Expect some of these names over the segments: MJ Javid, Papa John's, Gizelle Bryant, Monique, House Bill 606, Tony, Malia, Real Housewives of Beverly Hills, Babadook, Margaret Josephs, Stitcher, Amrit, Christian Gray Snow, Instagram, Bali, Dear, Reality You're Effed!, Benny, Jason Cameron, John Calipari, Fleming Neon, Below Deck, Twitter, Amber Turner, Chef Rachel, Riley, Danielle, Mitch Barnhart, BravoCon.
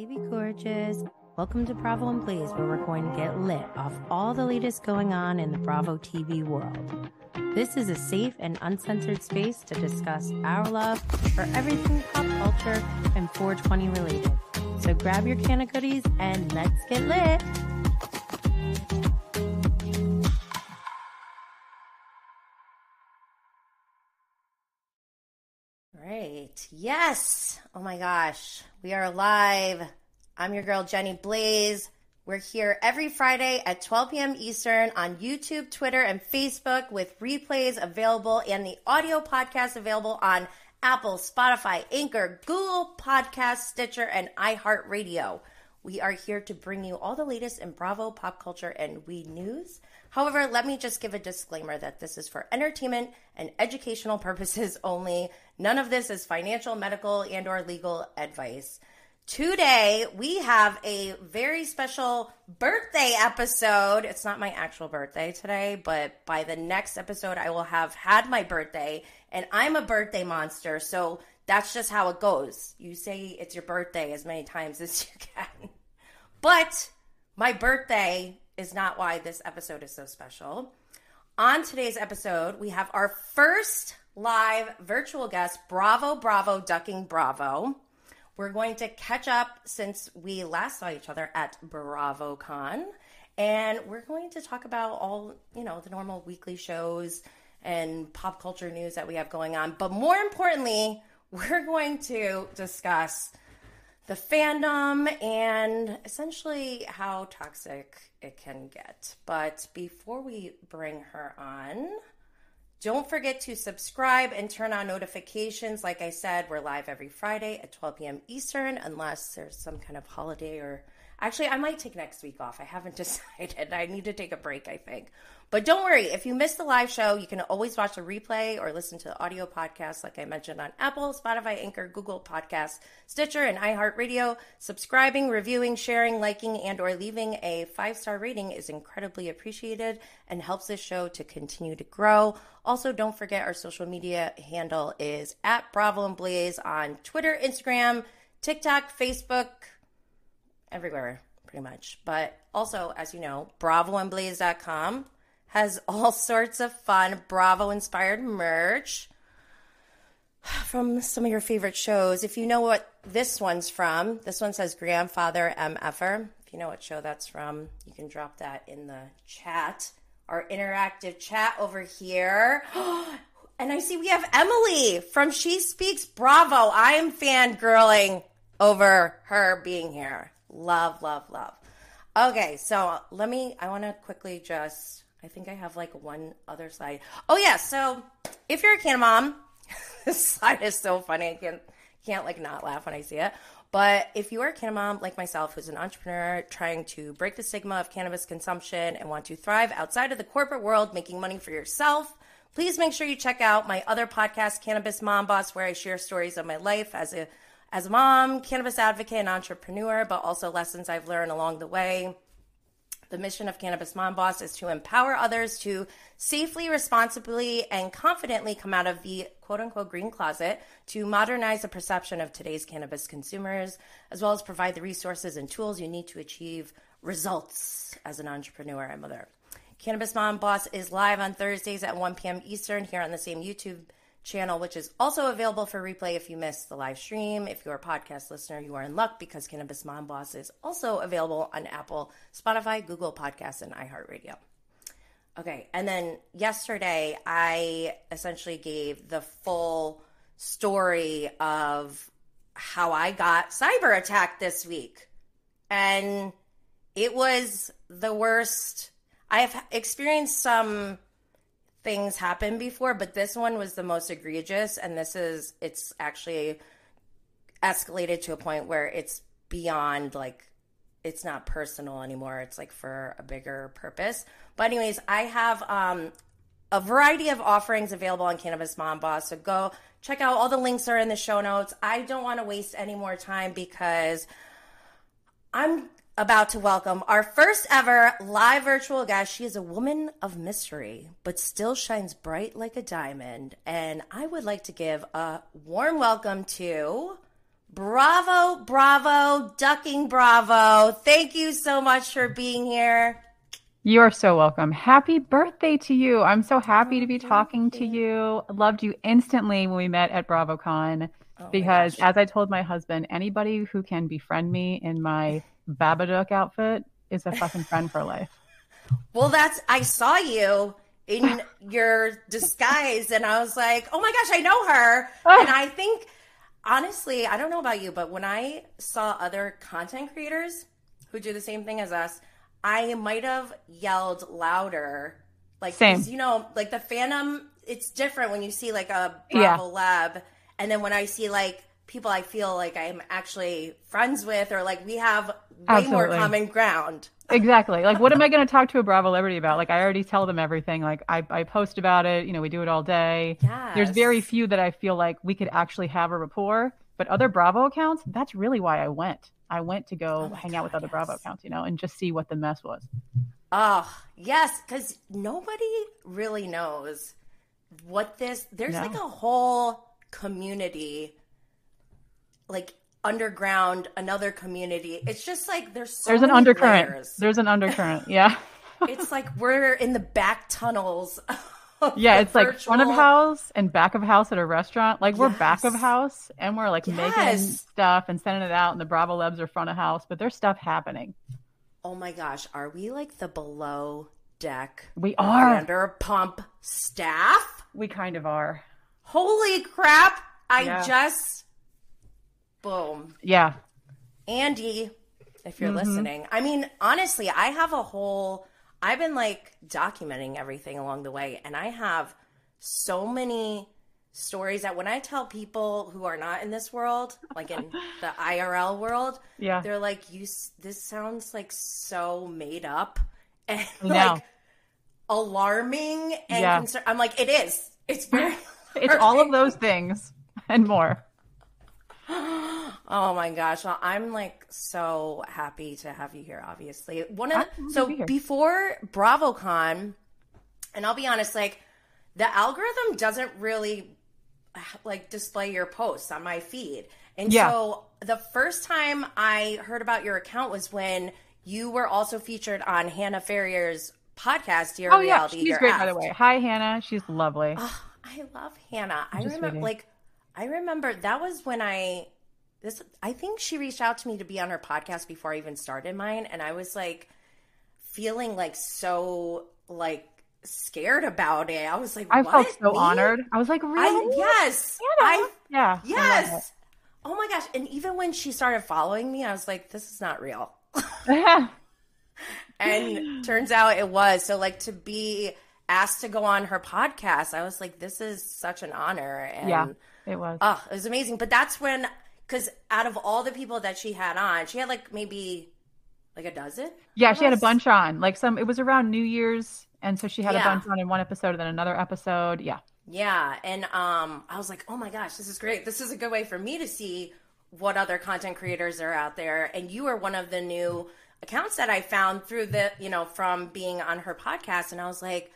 Hey, be gorgeous. Welcome to Bravo and Blaze, where we're going to get lit off all the latest going on in the Bravo TV world. This is a safe and uncensored space to discuss our love for everything pop culture and 420 related. So grab your can of goodies and let's get lit. Right. Yes. Oh my gosh. We are live. I'm your girl, Jenny Blaze. We're here every Friday at 12 p.m. Eastern on YouTube, Twitter, and Facebook with replays available and the audio podcast available on Apple, Spotify, Anchor, Google Podcasts, Stitcher, and iHeartRadio. We are here to bring you all the latest in Bravo, pop culture, and Weed news. However, let me just give a disclaimer that this is for entertainment and educational purposes only. None of this is financial, medical, and or legal advice. Today, we have a very special birthday episode. It's not my actual birthday today, but by the next episode, I will have had my birthday, and I'm a birthday monster, so that's just how it goes. You say it's your birthday as many times as you can. But my birthday is not why this episode is so special. On today's episode, we have our first live virtual guest, Bravo Bravo Ducking Bravo. We're going to catch up since we last saw each other at BravoCon, and we're going to talk about all, you know, the normal weekly shows and pop culture news that we have going on. But more importantly, we're going to discuss the fandom and essentially how toxic it can get. But before we bring her on, don't forget to subscribe and turn on notifications. Like I said, we're live every Friday at 12 p.m. Eastern, unless there's some kind of holiday or... Actually, I might take next week off. I haven't decided. I need to take a break, I think. But don't worry, if you missed the live show, you can always watch a replay or listen to the audio podcast, like I mentioned, on Apple, Spotify, Anchor, Google Podcasts, Stitcher, and iHeartRadio. Subscribing, reviewing, sharing, liking, and or leaving a 5-star rating is incredibly appreciated and helps this show to continue to grow. Also, don't forget our social media handle is at Bravo and Blaze on Twitter, Instagram, TikTok, Facebook, everywhere, pretty much. But also, as you know, BravoandBlaze.com has all sorts of fun Bravo-inspired merch from some of your favorite shows. If you know what this one's from, this one says Grandfather MFer. If you know what show that's from, you can drop that in the chat, our interactive chat over here. And I see we have Emily from She Speaks Bravo. I am fangirling over her being here. Love, love, love. Okay, so I want to quickly just, I think I have like one other slide. Oh yeah, so if you're a can mom, this slide is so funny. I can't like not laugh when I see it. But if you are a can mom like myself, who's an entrepreneur trying to break the stigma of cannabis consumption and want to thrive outside of the corporate world, making money for yourself, please make sure you check out my other podcast, Cannabis Mom Boss, where I share stories of my life as a mom, cannabis advocate, and entrepreneur, but also lessons I've learned along the way. The mission of Cannabis Mom Boss is to empower others to safely, responsibly, and confidently come out of the quote-unquote green closet to modernize the perception of today's cannabis consumers, as well as provide the resources and tools you need to achieve results as an entrepreneur and mother. Cannabis Mom Boss is live on Thursdays at 1 p.m. Eastern here on the same YouTube channel, which is also available for replay if you missed the live stream. If you're a podcast listener, you are in luck because Cannabis Mom Boss is also available on Apple, Spotify, Google Podcasts, and iHeartRadio. Okay, and then yesterday I essentially gave the full story of how I got cyber attacked this week. And it was the worst. I have experienced some things happened before, but this one was the most egregious, and it's actually escalated to a point where it's beyond, like, it's not personal anymore. It's like for a bigger purpose. But anyways, I have a variety of offerings available on Cannabis Mom Boss, so go check out. All the links are in the show notes. I don't want to waste any more time because I'm about to welcome our first ever live virtual guest. She is a woman of mystery, but still shines bright like a diamond. And I would like to give a warm welcome to Bravo Bravo Ducking Bravo. Thank you so much for being here. You are so welcome. Happy birthday to you. I'm so happy to be talking to you. Loved you instantly when we met at BravoCon because as I told my husband, anybody who can befriend me in my Babadook outfit is a fucking friend for life. Well, I saw you in your disguise and I was like, oh my gosh, I know her. And I think, honestly, I don't know about you, but when I saw other content creators who do the same thing as us, I might have yelled louder, like, you know, like the fandom, it's different when you see like a Bravo Lab. And then when I see like people I feel like I'm actually friends with, or like we have way more common ground. Exactly. Like, what am I going to talk to a Bravo Liberty about? Like, I already tell them everything. Like I post about it, you know, we do it all day. Yes. There's very few that I feel like we could actually have a rapport, but other Bravo accounts, that's really why I went. I went to go hang out with other Bravo accounts, you know, and just see what the mess was. Oh, yes, because nobody really knows what this – there's like a whole community, like underground, another community. It's just like there's so many layers. There's an undercurrent, yeah. It's like we're in the back tunnels. Yeah, it's like front of house and back of house at a restaurant. Like we're back of house and we're like making stuff and sending it out, and the Bravo Labs are front of house, but there's stuff happening. Oh my gosh, are we like the Below Deck? We are. Vanderpump staff? We kind of are. Holy crap. Boom. Yeah. Andy, if you're listening. I mean, honestly, I have a whole... I've been like documenting everything along the way, and I have so many stories that when I tell people who are not in this world, like in the IRL world, they're like, this sounds like so made up and like alarming and concerned. I'm like, it is. It's very it's all of those things and more. Oh my gosh. Well, I'm like so happy to have you here, obviously. Before BravoCon, and I'll be honest, like the algorithm doesn't really like display your posts on my feed. And so the first time I heard about your account was when you were also featured on Hannah Ferrier's podcast, Dear Reality. She's great, by the way. Hi, Hannah. She's lovely. Oh, I love Hannah. I remember that was when I think she reached out to me to be on her podcast before I even started mine. And I was like feeling like so like scared about it. I was like, I felt so honored. I was like, really? Yes. Oh my gosh. And even when she started following me, I was like, this is not real. And turns out it was. So like to be asked to go on her podcast, I was like, this is such an honor. And it was. Oh, it was amazing. But that's when, because out of all the people that she had on, she had like maybe like a dozen. Yeah, she had a bunch on. Like it was around New Year's, and so she had a bunch on in one episode and then another episode. Yeah. Yeah, and I was like, oh my gosh, this is great. This is a good way for me to see what other content creators are out there. And you are one of the new accounts that I found through the, you know, from being on her podcast. And I was like,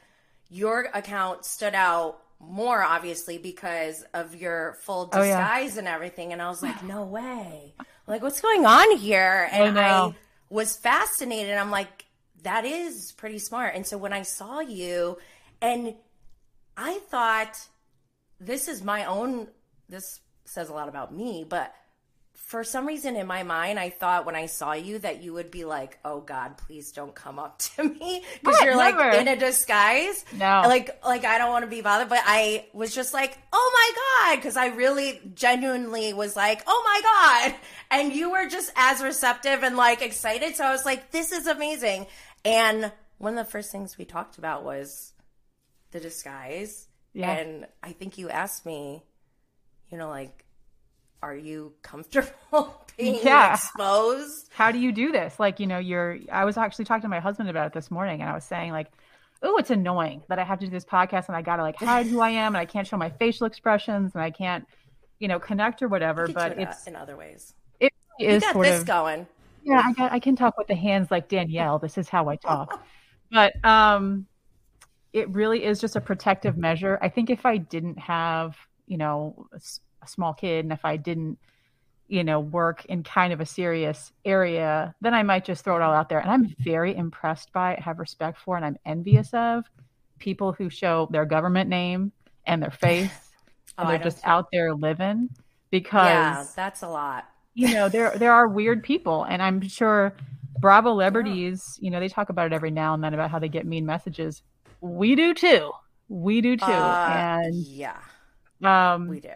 your account stood out more obviously because of your full disguise and everything. And I was like, no way. Like, what's going on here? And I was fascinated. I'm like, that is pretty smart. And so when I saw you, and I thought, this says a lot about me, but for some reason in my mind, I thought when I saw you that you would be like, oh God, please don't come up to me. Because you're never. Like in a disguise. No. Like I don't want to be bothered. But I was just like, oh my God. Because I really genuinely was like, oh my God. And you were just as receptive and like excited. So I was like, this is amazing. And one of the first things we talked about was the disguise. Yeah. And I think you asked me, you know, like, are you comfortable being exposed? How do you do this? Like, you know, I was actually talking to my husband about it this morning, and I was saying like, oh, it's annoying that I have to do this podcast and I got to like hide who I am and I can't show my facial expressions and I can't, you know, connect or whatever, but it's in other ways. It is you got sort this of, going. Yeah. I can talk with the hands like Danielle. This is how I talk. But it really is just a protective measure. I think if I didn't have, you know, a small kid, and if I didn't you know, work in kind of a serious area, then I might just throw it all out there. And I'm very impressed by, have respect for, and I'm envious of people who show their government name and their face. And they're just out there living, because that's a lot. You know, there are weird people, and I'm sure Bravo celebrities, you know, they talk about it every now and then about how they get mean messages. We do too. And we do.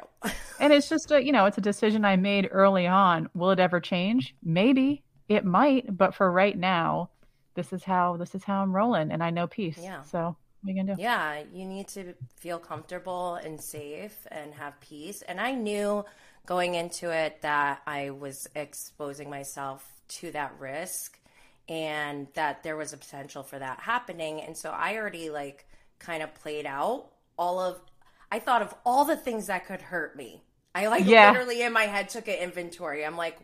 And it's just a, you know, it's a decision I made early on. Will it ever change? Maybe it might, but for right now, this is how I'm rolling, and I know peace. Yeah. So what are you gonna do? Yeah, you need to feel comfortable and safe and have peace. And I knew going into it that I was exposing myself to that risk, and that there was a potential for that happening. And so I already like kind of played out I thought of all the things that could hurt me. I literally in my head took an inventory. I'm like,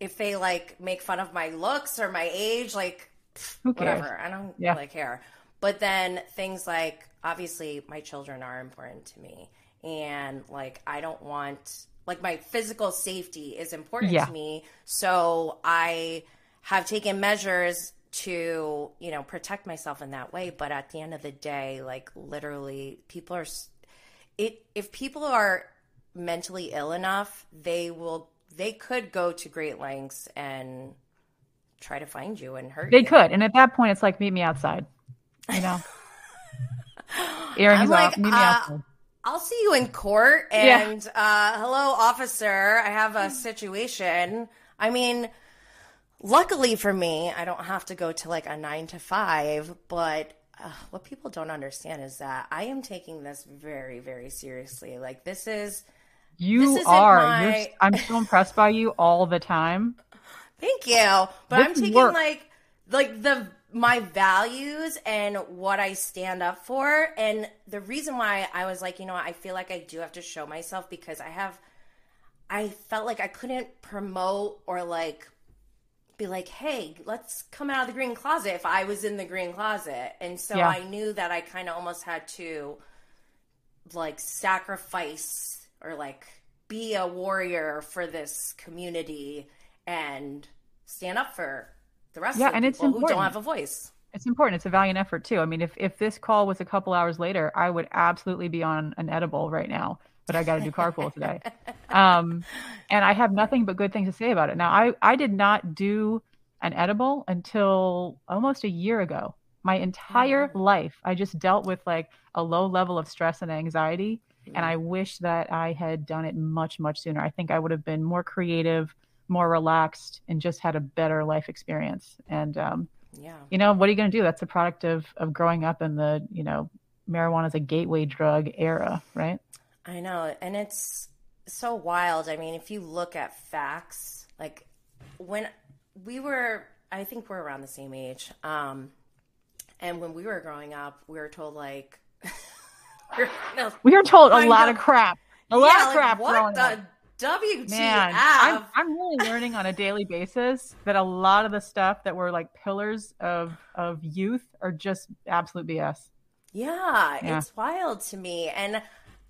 if they like make fun of my looks or my age, like whatever, I don't really care. But then things like, obviously my children are important to me, and like, I don't want, like, my physical safety is important to me. So I have taken measures to, you know, protect myself in that way. But at the end of the day, like, literally people are, if people are mentally ill enough, they could go to great lengths and try to find you and hurt you. They could. And at that point, it's like, meet me outside, you know, Aaron's like, meet me outside. I'll see you in court. And, hello, officer, I have a situation. I mean, luckily for me, I don't have to go to like a 9 to 5, but what people don't understand is that I am taking this very, very seriously. Like, I'm so impressed by you all the time. Thank you. But I'm taking like my values and what I stand up for. And the reason why I was like, you know, I feel like I do have to show myself, because I felt like I couldn't promote or like be like, hey, let's come out of the green closet if I was in the green closet. And so I knew that I kind of almost had to like sacrifice or like be a warrior for this community and stand up for the rest of the people who don't have a voice. It's important. It's a valiant effort too. I mean, if this call was a couple hours later, I would absolutely be on an edible right now, but I got to do carpool today. And I have nothing but good things to say about it. Now, I did not do an edible until almost a year ago. My entire life, I just dealt with like a low level of stress and anxiety. Mm-hmm. And I wish that I had done it much, much sooner. I think I would have been more creative, more relaxed, and just had a better life experience. And, you know, what are you going to do? That's the product of growing up in the, you know, marijuana is a gateway drug era, right? I know. And it's so wild. I mean, if you look at facts, like when we were, I think we're around the same age. And when we were growing up, we were told like, we were told a lot of crap, a lot of crap. What the WTF? Man, I'm really learning on a daily basis that a lot of the stuff that were like pillars of youth are just absolute BS. Yeah. It's wild to me. And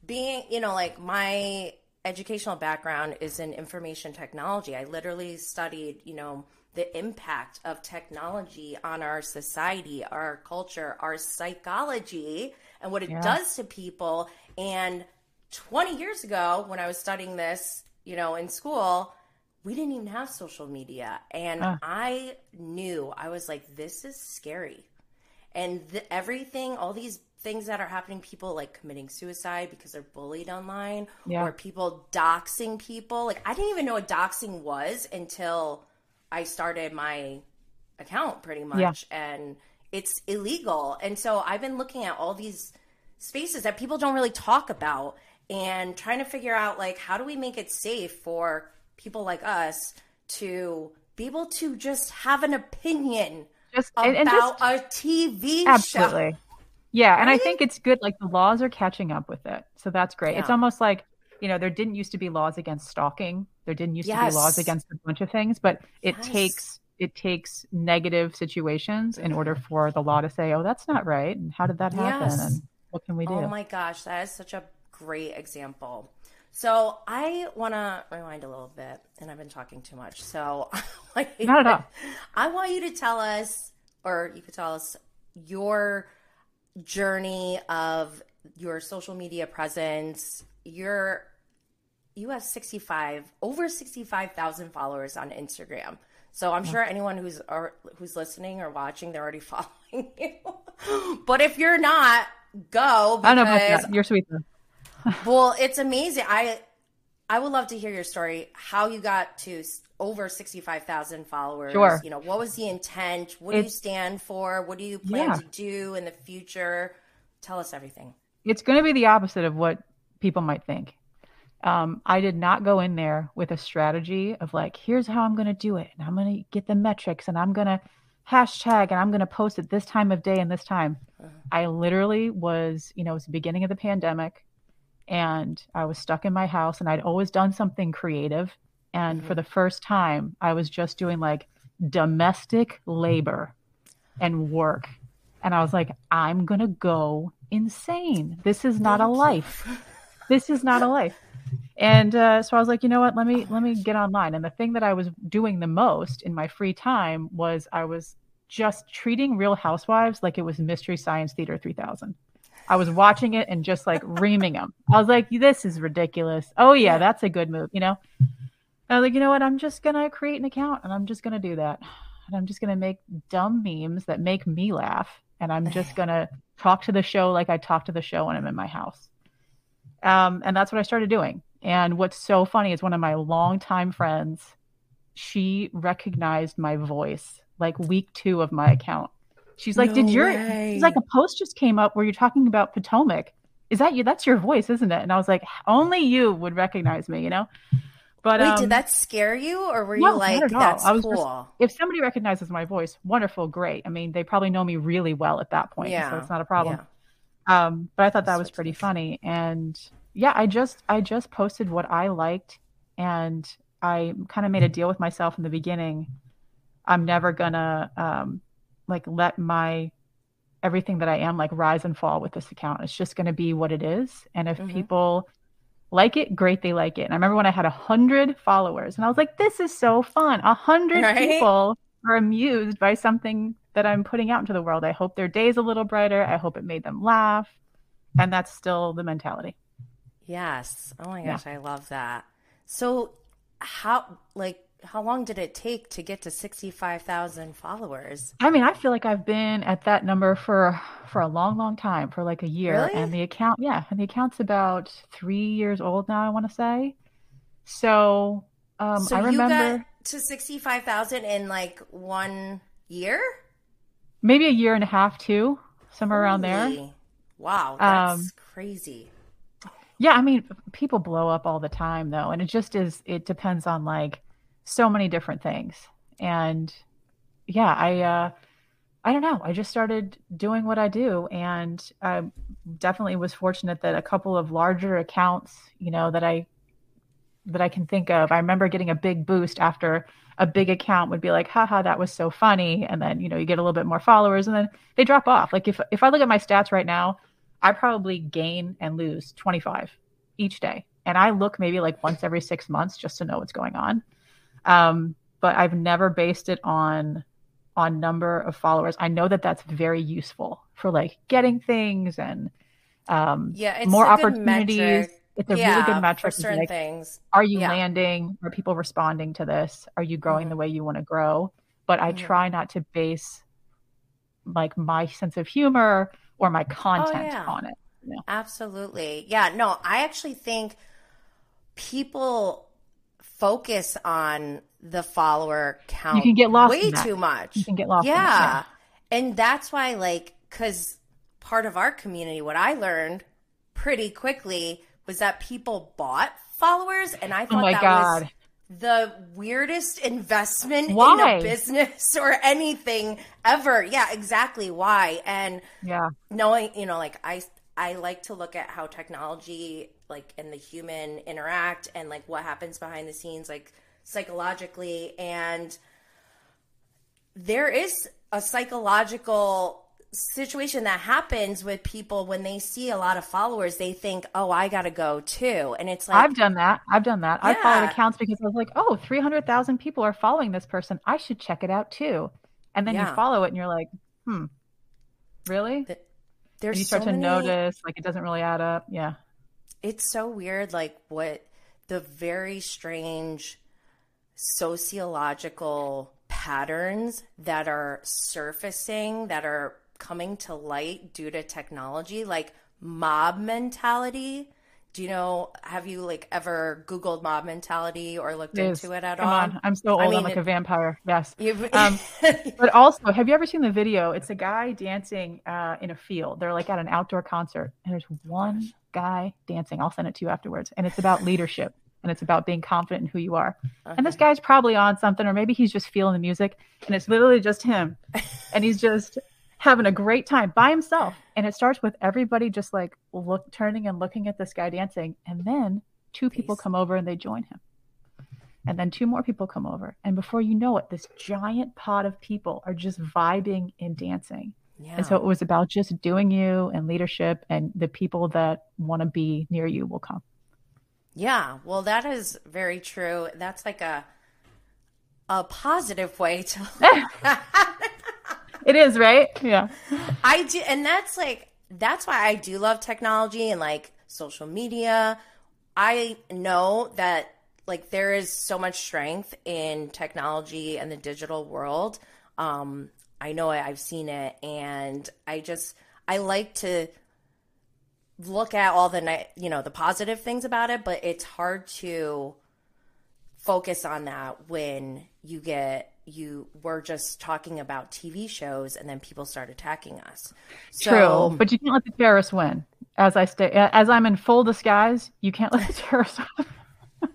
being, you know, like my educational background is in information technology. I literally studied, you know, the impact of technology on our society, our culture, our psychology, and what it does to people. And 20 years ago, when I was studying this, you know, in school, we didn't even have social media. And I knew, I was like, this is scary. And everything, all these things that are happening, people like committing suicide because they're bullied online, or people doxing people. Like, I didn't even know what doxing was until I started my account pretty much, and it's illegal. And so I've been looking at all these spaces that people don't really talk about and trying to figure out like, how do we make it safe for people like us to be able to just have an opinion about a TV show. Yeah. Right? And I think it's good. Like, the laws are catching up with it. So that's great. Yeah. It's almost like, you know, there didn't used to be laws against stalking. There didn't used to be laws against a bunch of things, but it takes negative situations in order for the law to say, oh, that's not right. And how did that happen? And what can we do? Oh my gosh. That is such a great example. So I want to rewind a little bit, and I've been talking too much. So I want you to tell us, or you could tell us, your journey of your social media presence. You have over 65,000 followers on Instagram. So I'm sure anyone who's listening or watching, they're already following you. But if you're not, go. I don't know about that. You're sweet though. Well, it's amazing. I would love to hear your story, how you got to over 65,000 followers. Sure. You know, what was the intent? What do you stand for? What do you plan to do in the future? Tell us everything. It's going to be the opposite of what people might think. I did not go in there with a strategy of like, here's how I'm going to do it, and I'm going to get the metrics, and I'm going to hashtag, and I'm going to post at this time of day and this time. I literally was, it was the beginning of the pandemic, and I was stuck in my house, and I'd always done something creative. And for the first time, I was just doing like domestic labor and work. And I was like, I'm going to go insane. This is not a life. This is not a life. And so I was like, you know what, let me get online. And the thing that I was doing the most in my free time was I was just treating Real Housewives like it was Mystery Science Theater 3000. I was watching it and just like reaming them. I was like, this is ridiculous. Oh yeah, that's a good move, I was like, you know what, I'm just going to create an account, and I'm just going to do that. And I'm just going to make dumb memes that make me laugh. And I'm just going to talk to the show like I talk to the show when I'm in my house. And that's what I started doing. And what's so funny is one of my longtime friends, she recognized my voice like week 2 of my account. She's like, she's like, a post just came up where you're talking about Potomac. Is that you? That's your voice, isn't it? And I was like, only you would recognize me, But wait, did that scare you, or were you like, that's cool? If somebody recognizes my voice, wonderful, great. I mean, they probably know me really well at that point, so it's not a problem. Yeah. But I thought that was pretty funny. And yeah, I just posted what I liked, and I kind of made a deal with myself in the beginning. I'm never gonna let my everything that I am like rise and fall with this account. It's just gonna be what it is, and if people like it, great, they like it. And I remember when I had 100 followers, and I was like, this is so fun. 100 people are amused by something that I'm putting out into the world. I hope their day's a little brighter. I hope it made them laugh, and that's still the mentality. Yes. Oh my gosh. Yeah. I love that. So how long did it take to get to 65,000 followers? I mean, I feel like I've been at that number for a long, long time, for like a year. Really? And the account, and the account's about 3 years old now, I want to say. So, I remember you got to 65,000 in like 1 year, maybe a year and a half, too, somewhere around there. Wow, that's crazy. Yeah, I mean, people blow up all the time, though, and it just is. It depends on like so many different things. And yeah, I don't know. I just started doing what I do, and I definitely was fortunate that a couple of larger accounts, that I can think of. I remember getting a big boost after a big account would be like, haha, that was so funny. And then, you get a little bit more followers, and then they drop off. Like if I look at my stats right now, I probably gain and lose 25 each day. And I look maybe like once every 6 months just to know what's going on. But I've never based it on number of followers. I know that that's very useful for like getting things and it's more opportunities. It's a really good metric for certain things. Are you landing? Are people responding to this? Are you growing the way you want to grow? But I try not to base like my sense of humor or my content on it. Yeah. Absolutely. Yeah. No, I actually think people focus on the follower count. You can get lost way too much. You can get lost. Yeah. And that's why, because part of our community, what I learned pretty quickly was that people bought followers. And I thought was the weirdest investment in a business or anything ever. Yeah, exactly. Why? And knowing, I like to look at how technology and the human interact and what happens behind the scenes, psychologically. And there is a psychological situation that happens with people when they see a lot of followers, they think, oh, I got to go too. And it's like, I've done that. Yeah. I followed accounts because I was like, oh, 300,000 people are following this person. I should check it out too. And then you follow it and you're like, really? There's you start to notice, like, it doesn't really add up. Yeah. It's so weird. Like, what the very strange sociological patterns that are surfacing, that are coming to light due to technology, like mob mentality. Do you know, have you like ever Googled mob mentality or looked into it at all? Come on. I'm so old. I'm like a vampire. Yes. But also, have you ever seen the video? It's a guy dancing in a field. They're like at an outdoor concert and there's one guy dancing. I'll send it to you afterwards. And it's about leadership. And it's about being confident in who you are. Okay. And this guy's probably on something, or maybe he's just feeling the music, and it's literally just him. And he's just having a great time by himself. And it starts with everybody just like turning and looking at this guy dancing. And then two people come over and they join him. And then two more people come over. And before you know it, this giant pot of people are just vibing and dancing. Yeah. And so it was about just doing you and leadership, and the people that want to be near you will come. Yeah, well, that is very true. That's like a positive way to look at it. It is, right? Yeah. I do, and that's why I do love technology and like social media. I know that like there is so much strength in technology and the digital world. I know it, I've seen it, and I like to look at all the, you know, the positive things about it, but it's hard to focus on that when you were just talking about TV shows and then people start attacking us. So, true, but you can't let the terrorists win. As I'm in full disguise, you can't let the terrorists win.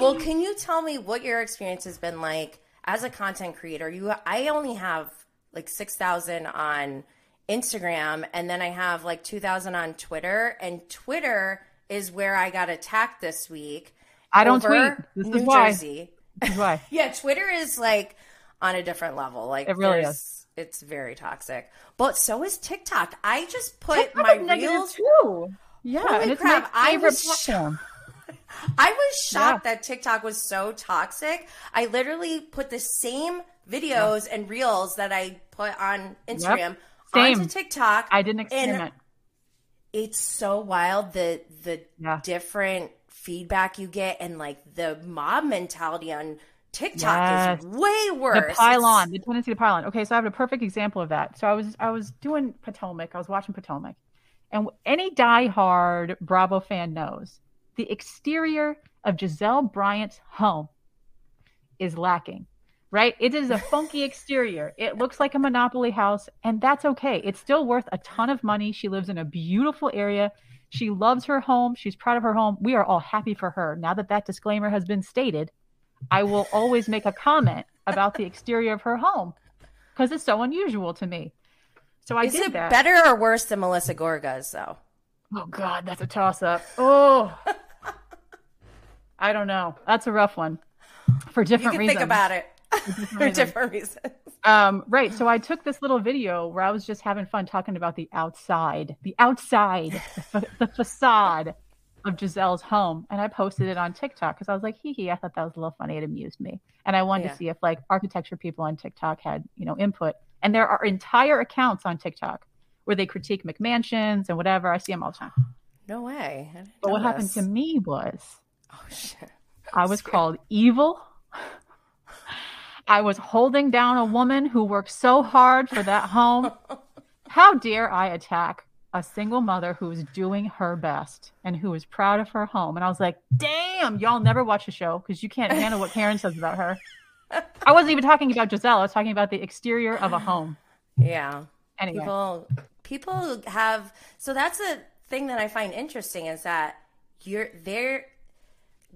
Well, can you tell me what your experience has been like as a content creator? I only have like 6,000 on Instagram, and then I have like 2,000 on Twitter, and Twitter is where I got attacked this week. I don't tweet. This is why. Yeah, Twitter is like on a different level. Like it really is. It's very toxic. But so is TikTok. I just put TikTok my reels too. Yeah, holy and it's crap! I was shocked that TikTok was so toxic. I literally put the same videos and reels that I put on Instagram. Yep. Same. Onto TikTok. I didn't experiment. It's so wild the different feedback you get, and like the mob mentality on TikTok is way worse. The tendency to pile on. Okay, so I have a perfect example of that. So I was doing Potomac. I was watching Potomac, and any diehard Bravo fan knows the exterior of Gizelle Bryant's home is lacking. Right? It is a funky exterior. It looks like a Monopoly house, and that's okay. It's still worth a ton of money. She lives in a beautiful area. She loves her home. She's proud of her home. We are all happy for her. Now that disclaimer has been stated, I will always make a comment about the exterior of her home because it's so unusual to me. So I did that. Is it better or worse than Melissa Gorga's, though? Oh, God, that's a toss-up. Oh, I don't know. That's a rough one for different reasons. You can think about it. For different reasons. Right. So I took this little video where I was just having fun talking about the outside, the facade of Giselle's home. And I posted it on TikTok because I was like, I thought that was a little funny. It amused me. And I wanted to see if like architecture people on TikTok had, you know, input. And there are entire accounts on TikTok where they critique McMansions and whatever. I see them all the time. No way. But what happened to me was, oh shit, I was called evil. I was holding down a woman who worked so hard for that home. How dare I attack a single mother who is doing her best and who is proud of her home? And I was like, damn, y'all never watch the show because you can't handle what Karen says about her. I wasn't even talking about Gizelle. I was talking about the exterior of a home. Yeah. Anyway. People have... So that's a thing that I find interesting is that you're there...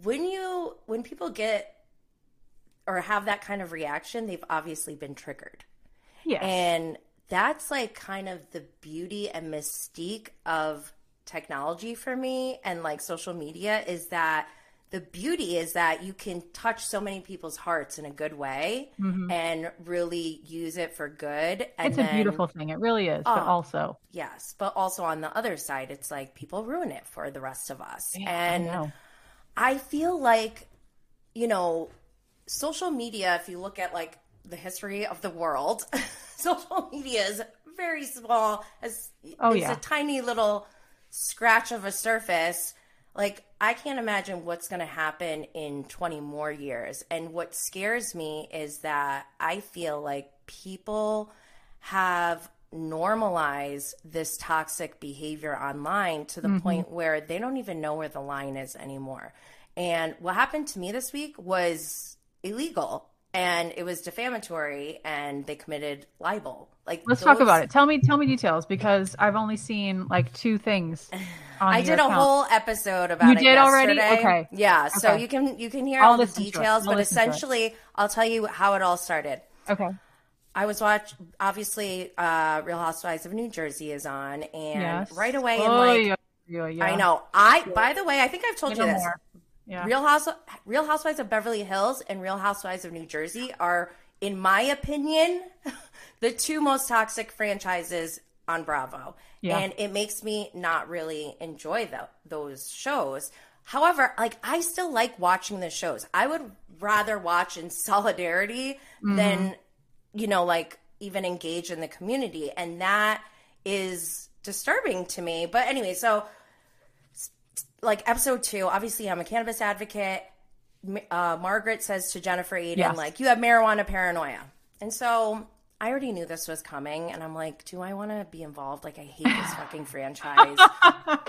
When people get... or have that kind of reaction, they've obviously been triggered. Yes. And that's like kind of the beauty and mystique of technology for me and like social media is that the beauty is that you can touch so many people's hearts in a good way and really use it for good. And it's a beautiful thing. It really is. But also. Yes. But also on the other side, it's like people ruin it for the rest of us. Yeah, and I feel like, you know, social media, if you look at like the history of the world, social media is very small. It's a tiny little scratch of a surface. Like, I can't imagine what's going to happen in 20 more years. And what scares me is that I feel like people have normalized this toxic behavior online to the point where they don't even know where the line is anymore. And what happened to me this week was illegal. And it was defamatory, and they committed libel. Like, let's talk about it. Tell me details, because I've only seen like two things. I did a whole episode about it. You did already? Okay. Yeah. Okay. So you can hear all the details, but essentially, I'll tell you how it all started. Okay. I was watching, obviously, Real Housewives of New Jersey is on, and right away, I know. By the way, I think I've told you this. More. Yeah. Real Housewives of Beverly Hills and Real Housewives of New Jersey are, in my opinion, the two most toxic franchises on Bravo. Yeah. And it makes me not really enjoy those shows. However, like, I still like watching the shows. I would rather watch in solidarity than, you know, like, even engage in the community. And that is disturbing to me. But anyway, so like episode 2, obviously I'm a cannabis advocate. Margaret says to Jennifer Aydin, like, you have marijuana paranoia. And so I already knew this was coming. And I'm like, do I want to be involved? Like, I hate this fucking franchise.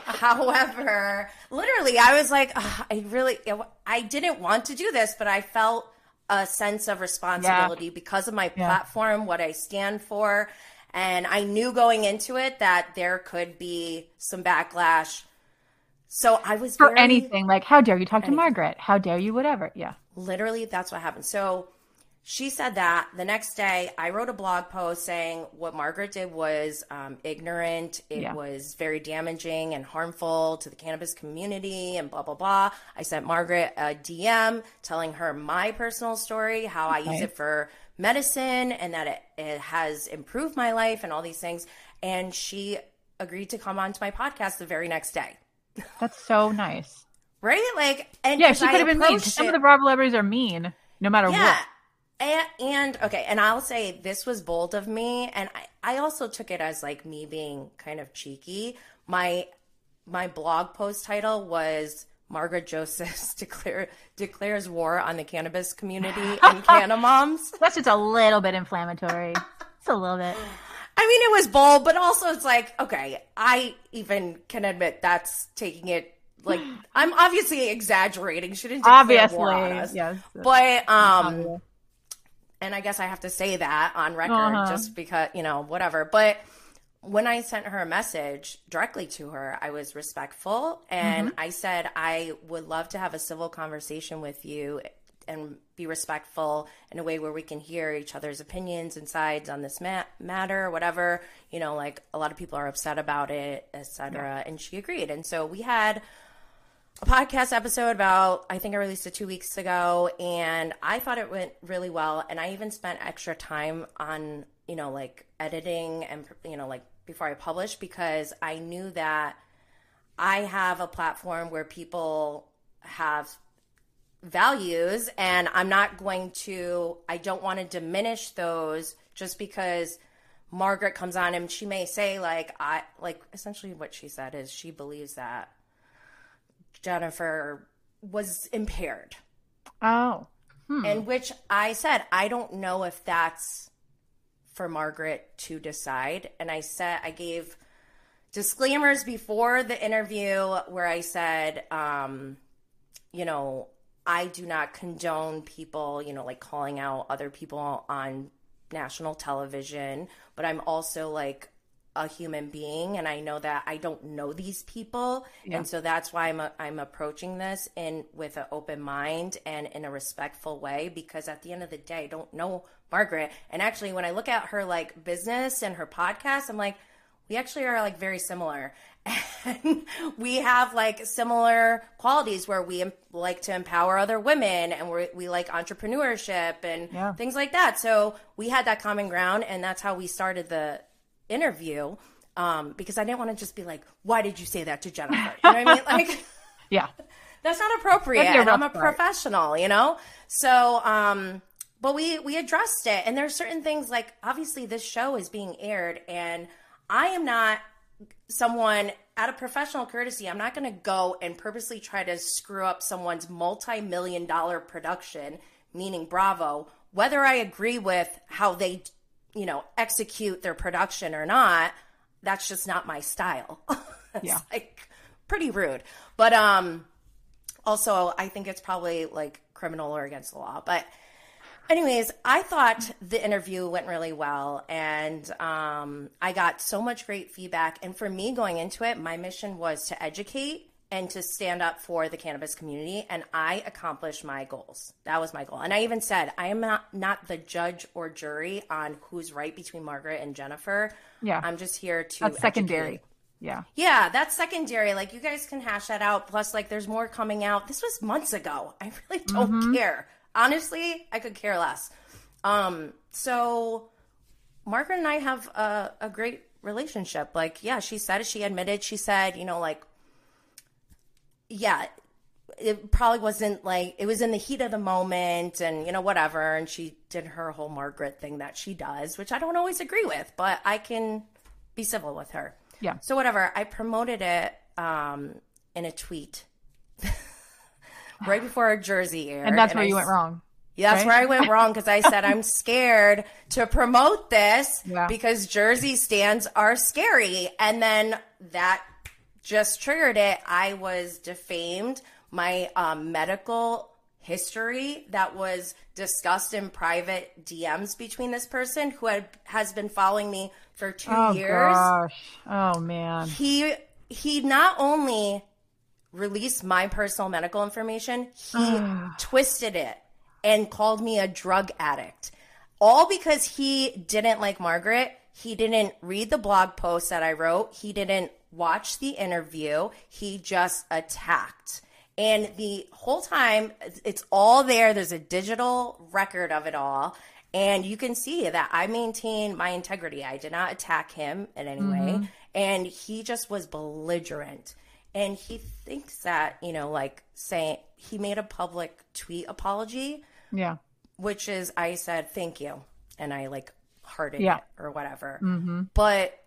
However, literally I was like, I didn't want to do this, but I felt a sense of responsibility because of my platform, what I stand for. And I knew going into it that there could be some backlash. So I was for anything, like, how dare you talk to Margaret? How dare you, whatever. Yeah. Literally, that's what happened. So she said that. The next day, I wrote a blog post saying what Margaret did was ignorant. It was very damaging and harmful to the cannabis community and blah, blah, blah. I sent Margaret a DM telling her my personal story, how I use it for medicine and that it has improved my life and all these things. And she agreed to come onto my podcast the very next day. That's so nice. Right? Like, and yeah, she could have been mean. Some of the Bravo celebrities are mean no matter what. And I'll say this was bold of me. And I also took it as like me being kind of cheeky. My blog post title was Margaret Josephs declares war on the cannabis community and canna moms. That's just a little bit inflammatory. It's a little bit. I mean, it was bold, but also it's like, okay, I even can admit that's taking it, like, I'm obviously exaggerating. She didn't declare war on us. Yes. But, and I guess I have to say that on record just because, you know, whatever. But when I sent her a message directly to her, I was respectful. And I said, I would love to have a civil conversation with you and be respectful in a way where we can hear each other's opinions and sides on this matter, whatever, you know, like a lot of people are upset about it, etc. And she agreed. And so we had a podcast episode about, I think I released it 2 weeks ago, and I thought it went really well. And I even spent extra time on, you know, like editing and, you know, like before I published, because I knew that I have a platform where people have values, and I'm not going to, I don't want to diminish those just because Margaret comes on and she may say like, essentially what she said is she believes that Jennifer was impaired. Oh. And which I said, I don't know if that's for Margaret to decide. And I said, I gave disclaimers before the interview where I said, you know, I do not condone people, you know, like calling out other people on national television, but I'm also like a human being, and I know that I don't know these people. Yeah. And so that's why I'm approaching this with an open mind and in a respectful way, because at the end of the day, I don't know Margaret. And actually when I look at her like business and her podcast, I'm like, we actually are like very similar. And we have like similar qualities where we like to empower other women, and we like entrepreneurship and things like that. So we had that common ground, and that's how we started the interview, because I didn't want to just be like, why did you say that to Jennifer? You know what I mean? Like, yeah, that's not appropriate. And I'm a professional, you know? So, but we addressed it, and there's certain things like, obviously this show is being aired, and I am not someone out of professional courtesy. I'm not going to go and purposely try to screw up someone's multi-million-dollar production, meaning Bravo, whether I agree with how they, you know, execute their production or not. That's just not my style. It's like pretty rude, but, also I think it's probably like criminal or against the law, but anyways, I thought the interview went really well, and I got so much great feedback. And for me going into it, my mission was to educate and to stand up for the cannabis community, and I accomplished my goals. That was my goal. And I even said, I am not the judge or jury on who's right between Margaret and Jennifer. Yeah. I'm just here to educate. That's secondary. Yeah. Yeah, that's secondary. Like, you guys can hash that out. Plus, like, there's more coming out. This was months ago. I really don't care. Honestly, I could care less. So Margaret and I have a great relationship. Like, yeah, she said it. She admitted. She said, you know, like, yeah, it probably wasn't like, it was in the heat of the moment and, you know, whatever. And she did her whole Margaret thing that she does, which I don't always agree with, but I can be civil with her. Yeah. So whatever. I promoted it in a tweet. Right before our Jersey aired. And that's where you went wrong. Yeah, that's where I went wrong, because I said, I'm scared to promote this because Jersey stands are scary. And then that just triggered it. I was defamed. My medical history that was discussed in private DMs between this person who has been following me for two years. Oh, gosh. Oh, man. He not only released my personal medical information, he twisted it and called me a drug addict, all because he didn't like Margaret. He didn't read the blog post that I wrote. He didn't watch the interview. He just attacked. And the whole time, it's all there. There's a digital record of it all. And you can see that I maintain my integrity. I did not attack him in any way. And he just was belligerent. And he thinks that, you know, like, saying, he made a public tweet apology. Yeah. Which is, I said, thank you. And I like hearted it or whatever. But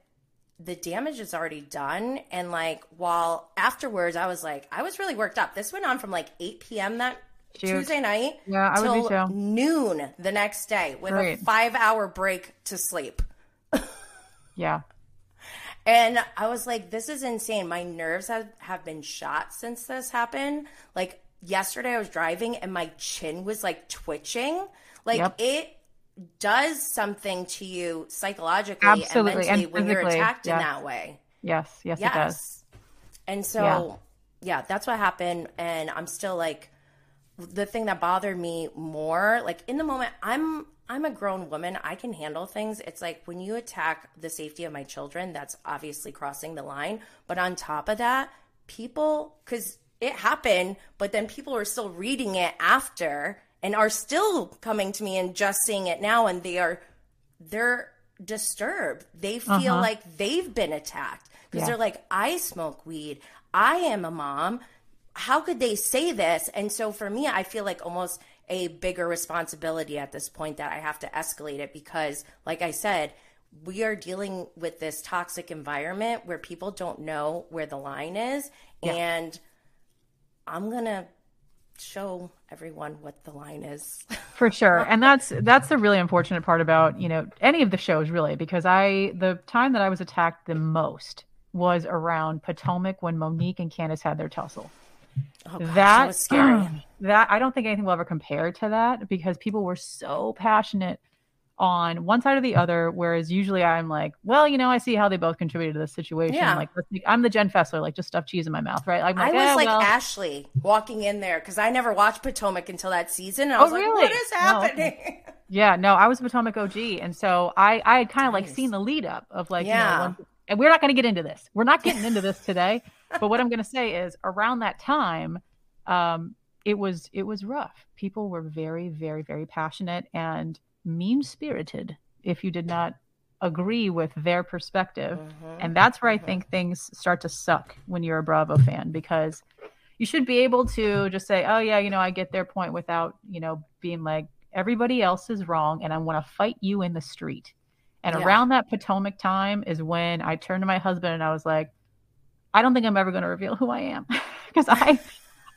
the damage is already done. And like, while afterwards, I was like, I was really worked up. This went on from like 8 p.m. that Tuesday night till noon the next day with a 5-hour break to sleep. And I was like, this is insane. My nerves have been shot since this happened. Like, yesterday I was driving and my chin was like twitching. Like, it does something to you psychologically and mentally and when you're attacked in that way. Yes, it does. And so, yeah, that's what happened. And I'm still like, the thing that bothered me more, like, in the moment, I'm a grown woman. I can handle things. It's like, when you attack the safety of my children, that's obviously crossing the line. But on top of that, people, because it happened, but then people are still reading it after and are still coming to me and just seeing it now. And they're disturbed. They feel like they've been attacked because they're like, I smoke weed. I am a mom. How could they say this? And so for me, I feel like almost a bigger responsibility at this point that I have to escalate it, because like I said, we are dealing with this toxic environment where people don't know where the line is. And I'm going to show everyone what the line is. For sure. And that's the really unfortunate part about, you know, any of the shows really, because the time that I was attacked the most was around Potomac when Monique and Candace had their tussle. Oh, gosh, that was scary. That I don't think anything will ever compare to that, because people were so passionate on one side or the other. Whereas usually I'm like, well, you know, I see how they both contributed to this situation. Yeah. Like, I'm the Jen Fessler, like, just stuff cheese in my mouth, right? Like, I was like Ashley walking in there, because I never watched Potomac until that season. And I was like, what is happening? No. I was a Potomac OG. And so I had kind of like seen the lead up of like, you know, and we're not going to get into this. We're not getting into this today. But what I'm going to say is around that time, it was rough. People were very, very, very passionate and mean-spirited if you did not agree with their perspective. Mm-hmm. And that's where I think things start to suck when you're a Bravo fan, because you should be able to just say, oh, yeah, I get their point without, being like, everybody else is wrong and I want to fight you in the street. And around that Potomac time is when I turned to my husband and I was like, I don't think I'm ever going to reveal who I am, because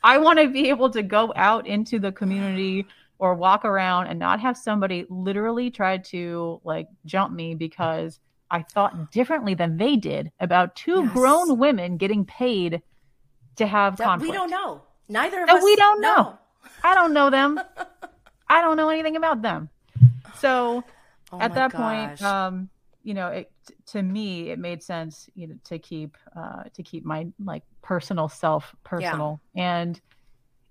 I want to be able to go out into the community or walk around and not have somebody literally try to jump me because I thought differently than they did about two grown women getting paid to have that conflict. We don't know. Neither of us. We don't know. I don't know them. I don't know anything about them. So at that point, it, to me, it made sense, to keep my personal self personal. Yeah.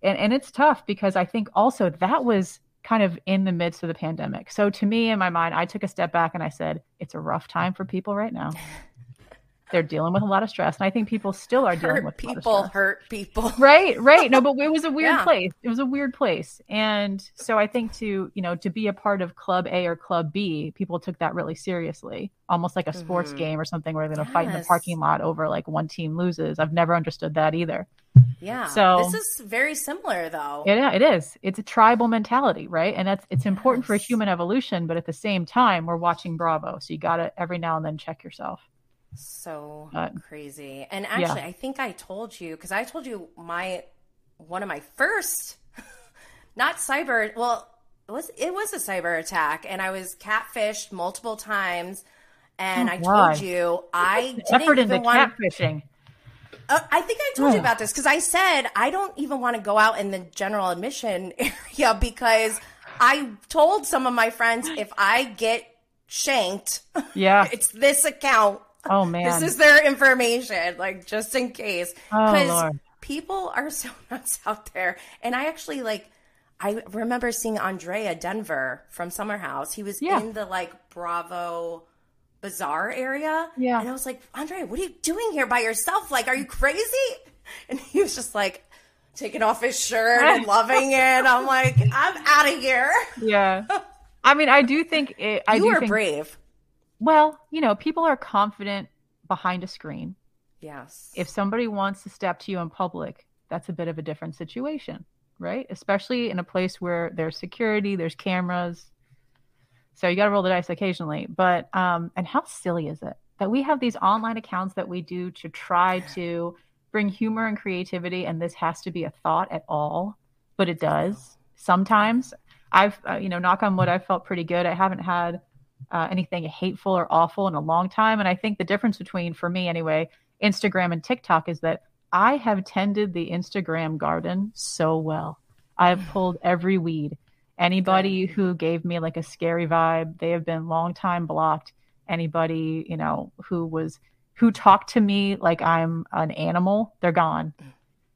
And it's tough because I think also that was kind of in the midst of the pandemic. So to me, in my mind, I took a step back and I said, it's a rough time for people right now. They're dealing with a lot of stress. And I think people still are dealing with people, a lot of stress. Hurt people. Right, right. No, but it was a weird place. It was a weird place. And so I think to be a part of Club A or Club B, people took that really seriously, almost like a sports game or something where they're going to fight in the parking lot over one team loses. I've never understood that either. Yeah. So this is very similar though. Yeah, it is. It's a tribal mentality, right? And that's, it's important for human evolution, but at the same time, we're watching Bravo. So you got to every now and then check yourself. So crazy. And actually, I think I told you, because I told you one of my first, not cyber, well, it was a cyber attack, and I was catfished multiple times. And I told you, I didn't even want catfishing. I think I told you about this because I said I don't even want to go out in the general admission area because I told some of my friends if I get shanked, it's this account. Oh man, this is their information, just in case, because people are so nuts out there. And I actually I remember seeing Andrea Denver from Summer House. He was in the Bravo Bazaar area, and I was like, Andrea, what are you doing here by yourself? Are you crazy? And he was just taking off his shirt and loving it. I'm like, I'm out of here. Yeah, I mean, I do think you were brave. Well, people are confident behind a screen. Yes. If somebody wants to step to you in public, that's a bit of a different situation, right? Especially in a place where there's security, there's cameras. So you got to roll the dice occasionally. But, and how silly is it that we have these online accounts that we do to try to bring humor and creativity, and this has to be a thought at all, but it does. Sometimes I've, knock on wood, I felt pretty good. I haven't had anything hateful or awful in a long time. And I think the difference between, for me anyway, Instagram and TikTok is that I have tended the Instagram garden so well. I've pulled every weed. Anybody who gave me a scary vibe, they have been long time blocked. Anybody, who talked to me like I'm an animal, they're gone.